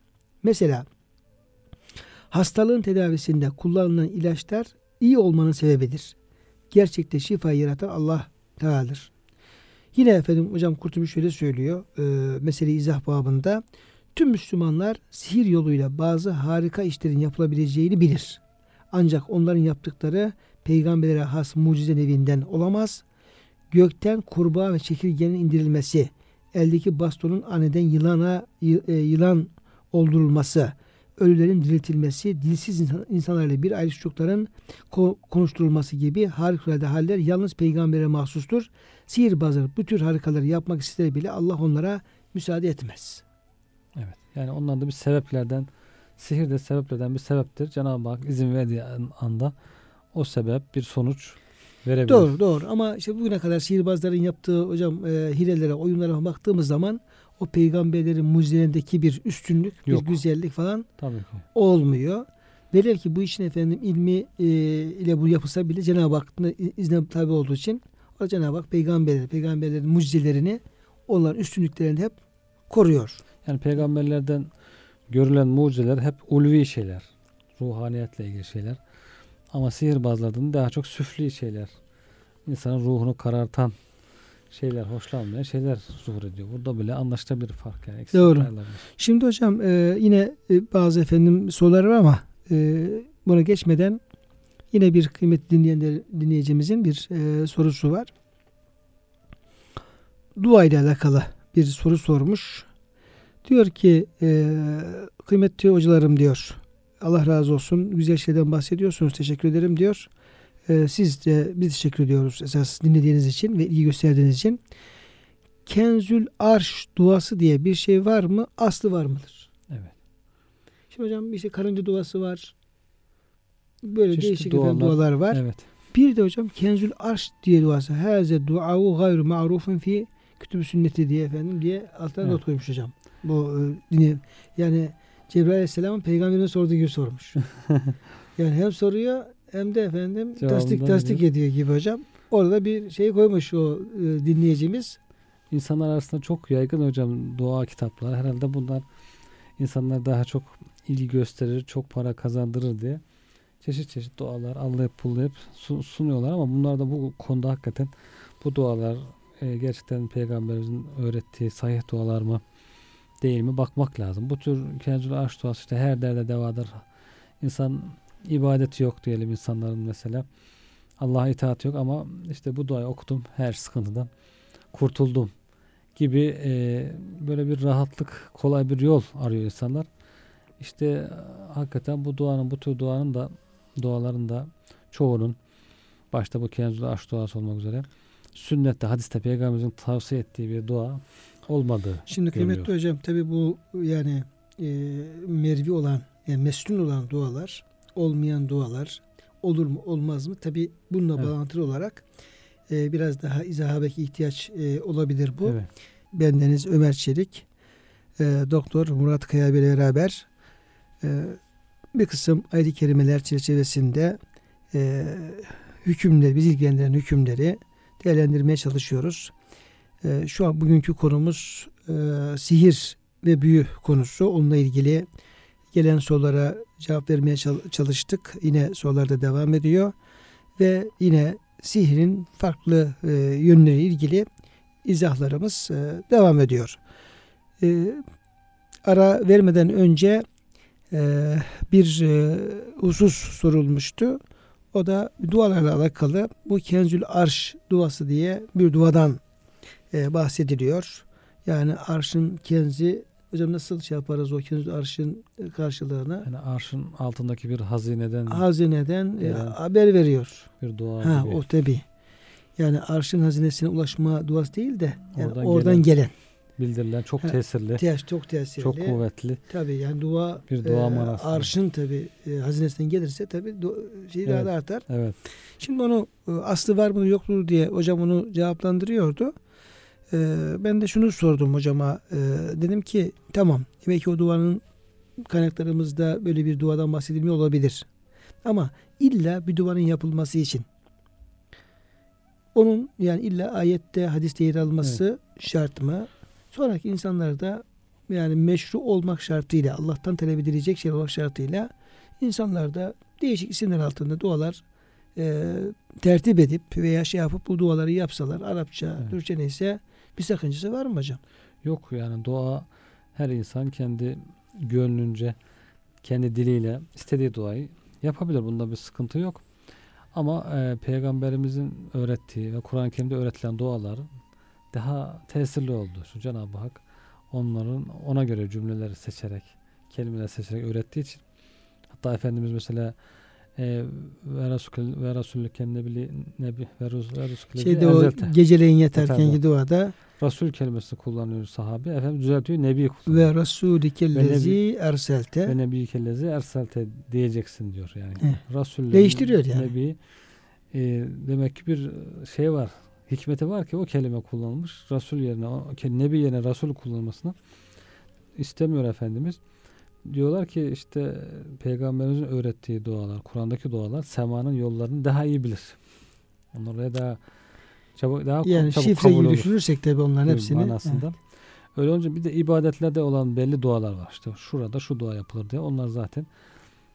Mesela hastalığın tedavisinde kullanılan ilaçlar iyi olmanın sebebidir. Gerçekte şifayı yaratan Allah Teala'dır. Yine hocam Kurtubi şöyle söylüyor. Mesele-i izah babında tüm Müslümanlar sihir yoluyla bazı harika işlerin yapılabileceğini bilir. Ancak onların yaptıkları peygamberlere has mucize nevinden olamaz. Gökten kurbağa ve çekirgenin indirilmesi, eldeki bastonun aniden yılan oldurulması, ölülerin diriltilmesi, dilsiz insanlarla bir ayrı çocukların konuşturulması gibi harikulade haller yalnız peygambere mahsustur. Sihirbazlar bu tür harikaları yapmak ister bile Allah onlara müsaade etmez. Evet. Yani onların da bir sebeplerden, sihir de sebeplerden bir sebeptir. Cenab-ı Hak izin verdiği anda o sebep bir sonuç verebilir. Doğru ama bugüne kadar sihirbazların yaptığı hocam hilelere, oyunlara baktığımız zaman o peygamberlerin mucizelerindeki bir üstünlük, yok. Bir güzellik falan olmuyor. Velev ki bu işin ilmi ile bu yapılsa bile Cenab-ı Hakk'ın izne tabi olduğu için o Cenab-ı Hak peygamberlerin mucizelerini, onların üstünlüklerini hep koruyor. Yani peygamberlerden görülen mucizeler hep ulvi şeyler. Ruhaniyetle ilgili şeyler. Ama sihirbazlardan daha çok süfli şeyler. İnsanın ruhunu karartan şeyler, hoşlanmayan şeyler zuhur ediyor. Burada bile anlaşılabilir fark. Yani. Doğru. Şimdi hocam yine bazı sorular var ama buna geçmeden yine bir kıymetli dinleyicimizin bir sorusu var. Dua ile alakalı bir soru sormuş. Diyor ki kıymetli hocalarım diyor. Allah razı olsun. Güzel şeyden bahsediyorsunuz. Teşekkür ederim diyor. Biz teşekkür ediyoruz esas dinlediğiniz için ve ilgi gösterdiğiniz için. Kenzül Arş duası diye bir şey var mı? Aslı var mıdır? Evet. Şimdi hocam karınca duası var. Böyle çeşitli değişik dualar var. Evet. Bir de hocam Kenzül Arş diye duası. Hâze dua'u gayru ma'rufun fi kütüb-ü sünneti diye altına not koymuş hocam. Bu yani Cebrail Aleyhisselam'ın peygamberine sorduğu gibi sormuş. Yani hem soruyor hem de tasdik ediyor gibi hocam. Orada bir şey koymuş o dinleyicimiz. İnsanlar arasında çok yaygın hocam dua kitapları. Herhalde bunlar insanlar daha çok ilgi gösterir, çok para kazandırır diye çeşit dualar allayıp pullayıp sunuyorlar ama bunlar da bu konuda hakikaten bu dualar gerçekten peygamberimizin öğrettiği sahih dualar mı değil mi bakmak lazım. Bu tür Kenzül Arş duası her derde devadır. İnsan ibadeti yok diyelim insanların mesela. Allah'a itaat yok ama bu duayı okudum her sıkıntıdan kurtuldum gibi böyle bir rahatlık, kolay bir yol arıyor insanlar. Hakikaten duaların da çoğunun başta bu Kenzül Arş duası olmak üzere sünnette, hadiste peygamberimizin tavsiye ettiği bir dua olmadı. Şimdi kıymetli hocam tabi bu mervi olan meslun olan dualar, olmayan dualar olur mu olmaz mı? Tabi bununla bağlantılı olarak biraz daha izaha belki ihtiyaç olabilir bu. Evet. Bendeniz Ömer Çelik, Doktor Murat Kaya ile beraber bir kısım ayet-i kerimeler çerçevesinde hükümleri, bizi ilgilendiren hükümleri değerlendirmeye çalışıyoruz. Şu an bugünkü konumuz sihir ve büyü konusu. Onunla ilgili gelen sorulara cevap vermeye çalıştık. Yine sorular da devam ediyor. Ve yine sihrin farklı yönleriyle ilgili izahlarımız devam ediyor. Ara vermeden önce bir husus sorulmuştu. O da dualarla alakalı. Bu Kenzül Arş duası diye bir duadan bahsediliyor. Yani arşın kenzi, hocam nasıl şey yaparız o Kenzül Arş'ın karşılığını? Yani arşın altındaki bir hazineden haber veriyor. Bir dua gibi. O tabii. Yani arşın hazinesine ulaşma duası değil de yani oradan gelen. Bildirilen çok tesirli. Çok tesirli. Çok kuvvetli. Tabii yani dua, bir dua manasında. Arşın tabii hazinesinden gelirse tabii daha da artar. Evet. Şimdi onu aslı var mı yok mu diye hocam onu cevaplandırıyordu. Ben de şunu sordum hocama. Dedim ki tamam, demek ki o duanın kaynaklarımızda böyle bir duadan bahsedilmiyor olabilir. Ama illa bir duanın yapılması için onun yani illa ayette, hadiste yer alması şart mı? Sonraki insanlarda yani meşru olmak şartıyla, Allah'tan talep edilecek şey olmak şartıyla insanlarda değişik isimler altında dualar tertip edip veya şey yapıp bu duaları yapsalar, Arapça, Türkçe neyse, bir sakıncası var mı hocam? Yok, yani dua her insan kendi gönlünce, kendi diliyle istediği duayı yapabilir. Bunda bir sıkıntı yok. Ama Peygamberimizin öğrettiği ve Kur'an-ı Kerim'de öğretilen dualar daha tesirli oldu. Şu Cenab-ı Hak onların ona göre cümleleri seçerek, kelimeleri seçerek öğrettiği için, hatta Efendimiz mesela ve Resulüken nebi ve Resulüken geceleyin yeterkenki duada Resul kelimesini kullanıyor sahabe. Efendimiz düzeltiyor, Nebi kullanıyor. Ve Resulükellezi erselte. Ve Nebiyükellezi erselte diyeceksin diyor yani. Resul değiştiriyor yani. Nebi, demek ki bir şey var. Hikmeti var ki o kelime kullanılmış. Resul yerine, Nebi yerine Resul kullanılmasını istemiyor Efendimiz. Diyorlar ki işte Peygamberimizin öğrettiği dualar, Kur'an'daki dualar semanın yollarını daha iyi bilir. Onlar oraya daha çabuk, daha yani çabuk kabul olur. Yani şifreyi düşünürsek tabii onların hepsini. Manasında. Evet. Öyle olunca bir de ibadetlerde olan belli dualar var. İşte şurada şu dua yapılır diye. Onlar zaten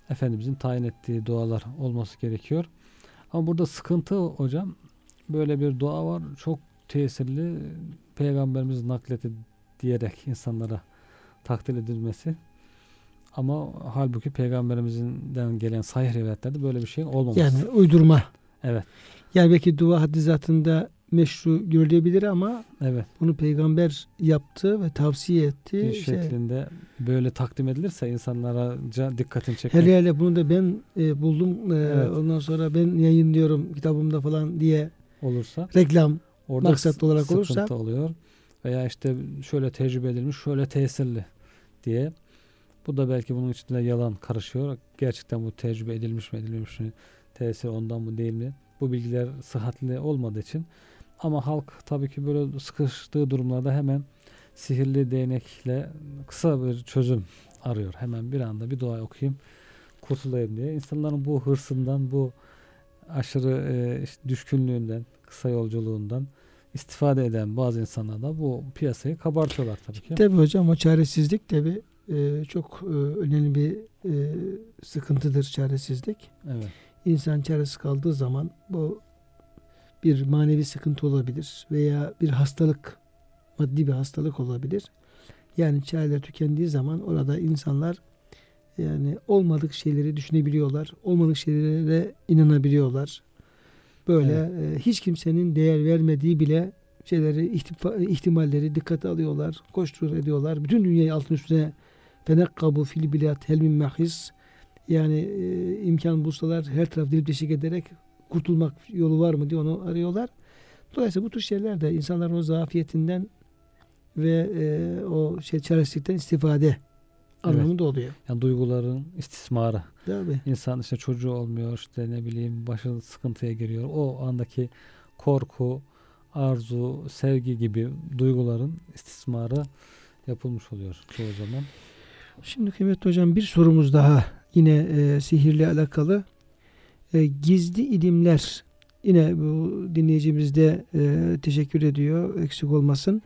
Efendimizin tayin ettiği dualar olması gerekiyor. Ama burada sıkıntı hocam, böyle bir dua var, çok tesirli, Peygamberimiz nakletti diyerek insanlara takdir edilmesi. Ama halbuki Peygamberimizden gelen sahih rivayetlerde böyle bir şeyin olmaması. Yani uydurma. Evet. Yani belki dua haddi zatında meşru görülebilir ama bunu Peygamber yaptı ve tavsiye etti. Bir şeklinde böyle takdim edilirse insanlara dikkatini çeker. Hele bunu da ben buldum ondan sonra ben yayınlıyorum kitabımda falan diye olursa, reklam maksatlı olarak olursa sıkıntı oluyor. Veya işte şöyle tecrübe edilmiş, şöyle tesirli diye. Bu da belki bunun içinde yalan karışıyor. Gerçekten bu tecrübe edilmiş mi, edilmemiş mi? Tesir ondan mı, değil mi? Bu bilgiler sıhhatli olmadığı için. Ama halk tabii ki böyle sıkıştığı durumlarda hemen sihirli değnekle kısa bir çözüm arıyor. Hemen bir anda bir dua okuyayım, kurtulayım diye. İnsanların bu hırsından, bu aşırı düşkünlüğünden, kısa yolculuğundan istifade eden bazı insanlar da bu piyasayı kabartıyorlar tabii ki. Tabii hocam o çaresizlik tabii çok önemli bir sıkıntıdır çaresizlik. Evet. İnsan çaresiz kaldığı zaman bu bir manevi sıkıntı olabilir veya bir hastalık, maddi bir hastalık olabilir. Yani çareler tükendiği zaman orada insanlar yani olmadık şeyleri düşünebiliyorlar, olmadık şeylere inanabiliyorlar. Böyle hiç kimsenin değer vermediği bile şeyleri, ihtimalleri dikkate alıyorlar, koşturur ediyorlar. Bütün dünyayı altın üstüne fenekkabu fil bilat helmin mahis, yani imkan bulsalar her taraf delip deşik ederek kurtulmak yolu var mı diye onu arıyorlar. Dolayısıyla bu tür şeyler de insanların o zafiyetinden ve o çaresizlikten istifade anlamında oluyor. Yani duyguların istismarı. Tabii. İnsan işte çocuğu olmuyor, işte ne bileyim başı sıkıntıya giriyor. O andaki korku, arzu, sevgi gibi duyguların istismarı yapılmış oluyor çoğu zaman. Şimdi kıymetli hocam bir sorumuz daha yine sihirle alakalı. Gizli ilimler Yine bu dinleyicimiz de teşekkür ediyor, eksik olmasın.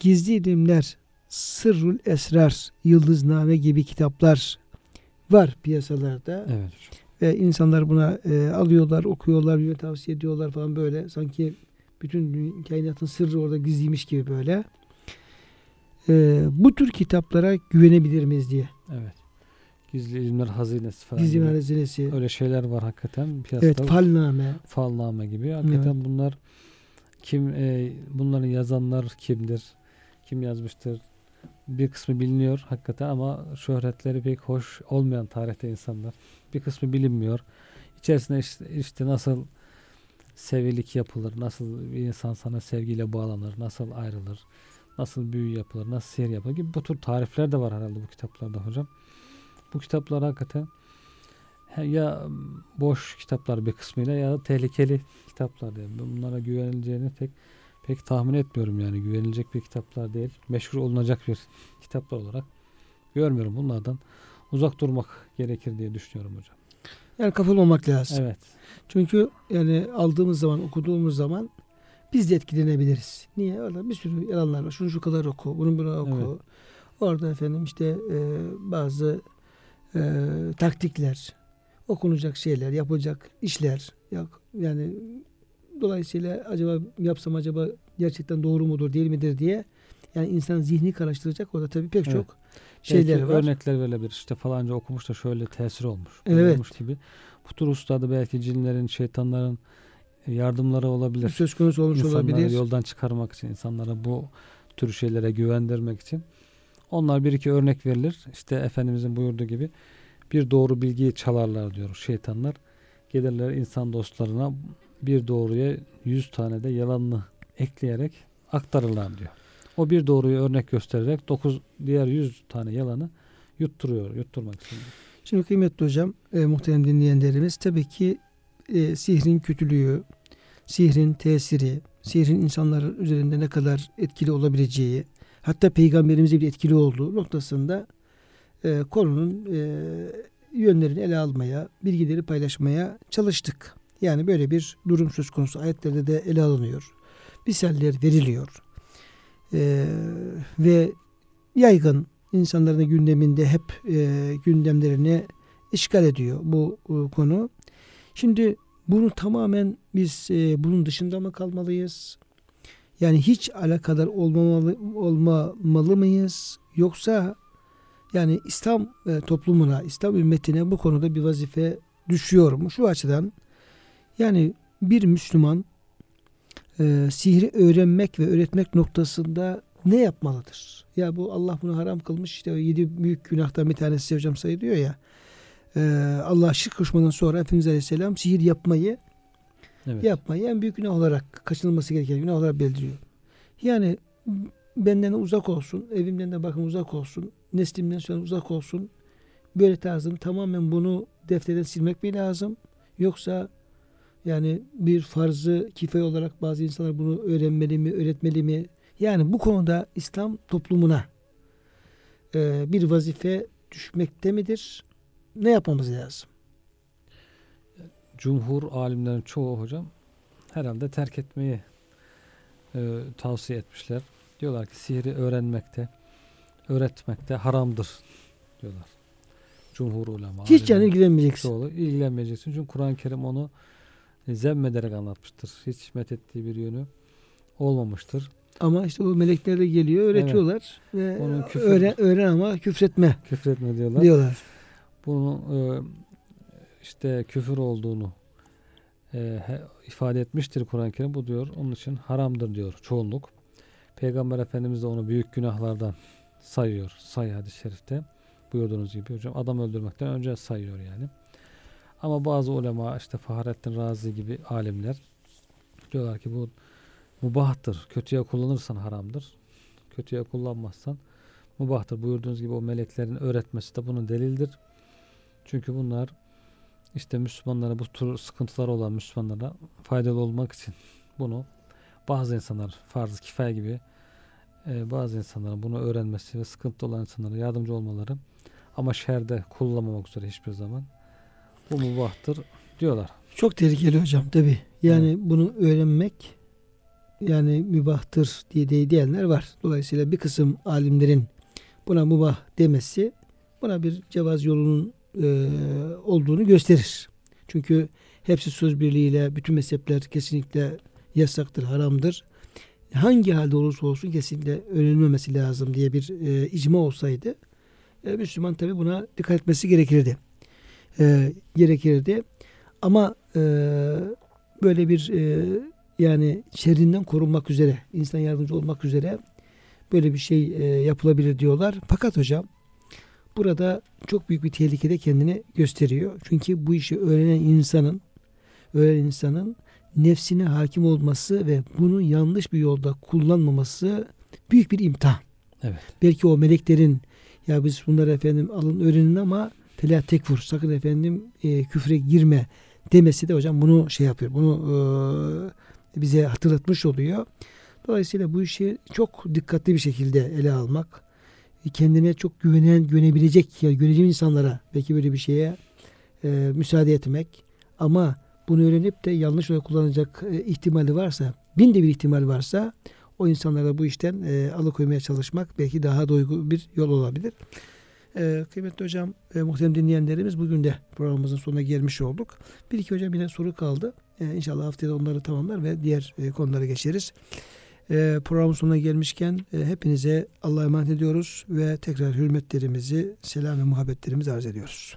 Gizli ilimler, sırr-ül esrar, yıldızname gibi kitaplar var piyasalarda. Evet. Ve insanlar buna alıyorlar, okuyorlar, birbirine tavsiye ediyorlar falan böyle. Sanki bütün kainatın sırrı orada gizliymiş gibi böyle. Bu tür kitaplara güvenebilir miyiz diye. Evet. Gizli ilimler hazinesi falan. Gizli ilimler hazinesi. Öyle şeyler var hakikaten piyasada. Evet, Falname. Falname gibi. Hakikaten evet. Bunlar kim, bunları yazanlar kimdir? Kim yazmıştır? Bir kısmı biliniyor hakikaten ama şöhretleri pek hoş olmayan tarihte insanlar. Bir kısmı bilinmiyor. İçerisinde işte nasıl sevilik yapılır, nasıl bir insan sana sevgiyle bağlanır, nasıl ayrılır, nasıl büyü yapılır, nasıl sihir yapılır gibi bu tür tarifler de var herhalde bu kitaplarda hocam. Bu kitaplar hakikaten ya boş kitaplar bir kısmıyla ya da tehlikeli kitaplar diye. Bunlara güvenileceğini pek tahmin etmiyorum yani. Güvenilecek bir kitaplar değil. Meşhur olunacak bir kitaplar olarak görmüyorum. Bunlardan uzak durmak gerekir diye düşünüyorum hocam. Yani kafalı olmak lazım. Evet. Çünkü yani aldığımız zaman, okuduğumuz zaman biz de etkilenebiliriz. Niye? Orada bir sürü yalanlar var. Şunu şu kadar oku, bunu buna oku. Evet. Orada efendim işte bazı taktikler, okunacak şeyler, yapılacak işler. Yani dolayısıyla acaba yapsam acaba gerçekten doğru mudur değil midir diye yani insan zihni karıştıracak orada tabii pek çok şeyler belki var. Örnekler verilebilir. İşte falanca okumuş da şöyle tesir olmuş. Evet. Olmuş gibi. Bu tür ustada belki cinlerin, şeytanların yardımları olabilir. Söz konusu olmuş insanları olabilir. İnsanları yoldan çıkarmak için, insanlara bu tür şeylere güvendirmek için. Onlar bir iki örnek verilir. İşte Efendimizin buyurduğu gibi bir doğru bilgiyi çalarlar diyor şeytanlar. Gelirler insan dostlarına bir doğruya 100 tane de yalanını ekleyerek aktarırlar diyor. O bir doğruyu örnek göstererek 9 diğer 100 tane yalanı yutturmak için. Şimdi kıymetli hocam, muhterem dinleyenlerimiz tabii ki sihrin kötülüğü, sihrin tesiri, sihrin insanların üzerinde ne kadar etkili olabileceği, hatta peygamberimize bir etkili olduğu noktasında konunun yönlerini ele almaya, bilgileri paylaşmaya çalıştık. Yani böyle bir durum söz konusu. Ayetlerde de ele alınıyor. Misaller veriliyor. Ve yaygın insanların gündeminde hep gündemlerini işgal ediyor bu konu. Şimdi bunu tamamen biz bunun dışında mı kalmalıyız? Yani hiç alakadar olmamalı mıyız? Yoksa yani İslam toplumuna, İslam ümmetine bu konuda bir vazife düşüyor mu? Şu açıdan yani bir Müslüman sihri öğrenmek ve öğretmek noktasında ne yapmalıdır? Ya bu Allah bunu haram kılmış, işte 7 büyük günahtan bir tanesi hocam sayılıyor ya. Allah şirk koşmadan sonra Efendimiz Aleyhisselam sihir yapmayı yapmayı en büyük günah olarak, kaçınılması gereken günah olarak bildiriyor. Yani benden uzak olsun, evimden de bakın uzak olsun, neslimden sonra uzak olsun. Böyle tarzım tamamen bunu defterden silmek mi lazım? Yoksa yani bir farzı kifaye olarak bazı insanlar bunu öğrenmeli mi, öğretmeli mi? Yani bu konuda İslam toplumuna bir vazife düşmekte midir? Ne yapmamız lazım? Cumhur alimlerin çoğu hocam herhalde terk etmeyi tavsiye etmişler. Diyorlar ki sihri öğretmekte haramdır diyorlar. Cumhur ulema. Hiç yani ilgilenmeyeceksin. Çoğu, ilgilenmeyeceksin. Çünkü Kur'an-ı Kerim onu zemmederek anlatmıştır. Hiç methettiği bir yönü olmamıştır. Ama işte bu melekler de geliyor, öğretiyorlar. Evet. Onu öğren ama küfretme. Küfretme diyorlar. Bunun işte küfür olduğunu ifade etmiştir Kur'an-ı Kerim. Bu diyor onun için haramdır diyor çoğunluk. Peygamber Efendimiz de onu büyük günahlardan sayıyor. Say hadis-i şerifte buyurduğunuz gibi hocam. Adam öldürmekten önce sayıyor yani. Ama bazı ulema işte Fahrettin Razi gibi alimler diyorlar ki bu mubahtır. Kötüye kullanırsan haramdır. Kötüye kullanmazsan mubahtır. Buyurduğunuz gibi o meleklerin öğretmesi de bunun delildir. Çünkü bunlar işte Müslümanlara, bu tür sıkıntılar olan Müslümanlara faydalı olmak için bunu bazı insanlar farz-ı kifaye gibi bazı insanların bunu öğrenmesi ve sıkıntı olan insanlara yardımcı olmaları ama şerde kullanmamak üzere hiçbir zaman bu mubahtır diyorlar. Çok tehlikeli hocam tabii. Yani bunu öğrenmek yani mübahtır diye diyenler var. Dolayısıyla bir kısım alimlerin buna mübah demesi buna bir cevaz yolunun olduğunu gösterir. Çünkü hepsi söz birliğiyle bütün mezhepler kesinlikle yasaktır, haramdır. Hangi halde olursa olsun kesinlikle önlenmemesi lazım diye bir icma olsaydı Müslüman tabi buna dikkat etmesi gerekirdi. Ama böyle bir yani şerrinden korunmak üzere, insan yardımcı olmak üzere böyle bir şey yapılabilir diyorlar. Fakat hocam burada çok büyük bir tehlikede kendini gösteriyor. Çünkü bu işi öğrenen insanın nefsine hakim olması ve bunu yanlış bir yolda kullanmaması büyük bir imtihan. Evet. Belki o meleklerin ya biz bunları efendim alın öğrenin ama felâ tekfur, sakın efendim küfre girme demesi de hocam bunu şey yapıyor. Bunu bize hatırlatmış oluyor. Dolayısıyla bu işi çok dikkatli bir şekilde ele almak, kendine çok güvenebilecek, yani güveneceğim insanlara belki böyle bir şeye müsaade etmek ama bunu öğrenip de yanlış olarak kullanacak ihtimali varsa, binde bir ihtimal varsa o insanlara bu işten alıkoymaya çalışmak belki daha doygu bir yol olabilir. Kıymetli hocam, muhterem dinleyenlerimiz, bugün de programımızın sonuna gelmiş olduk. Bir iki hocam yine soru kaldı. İnşallah haftaya onları tamamlar ve diğer konulara geçeriz. Programın sonuna gelmişken hepinize Allah'a emanet ediyoruz ve tekrar hürmetlerimizi, selam ve muhabbetlerimizi arz ediyoruz.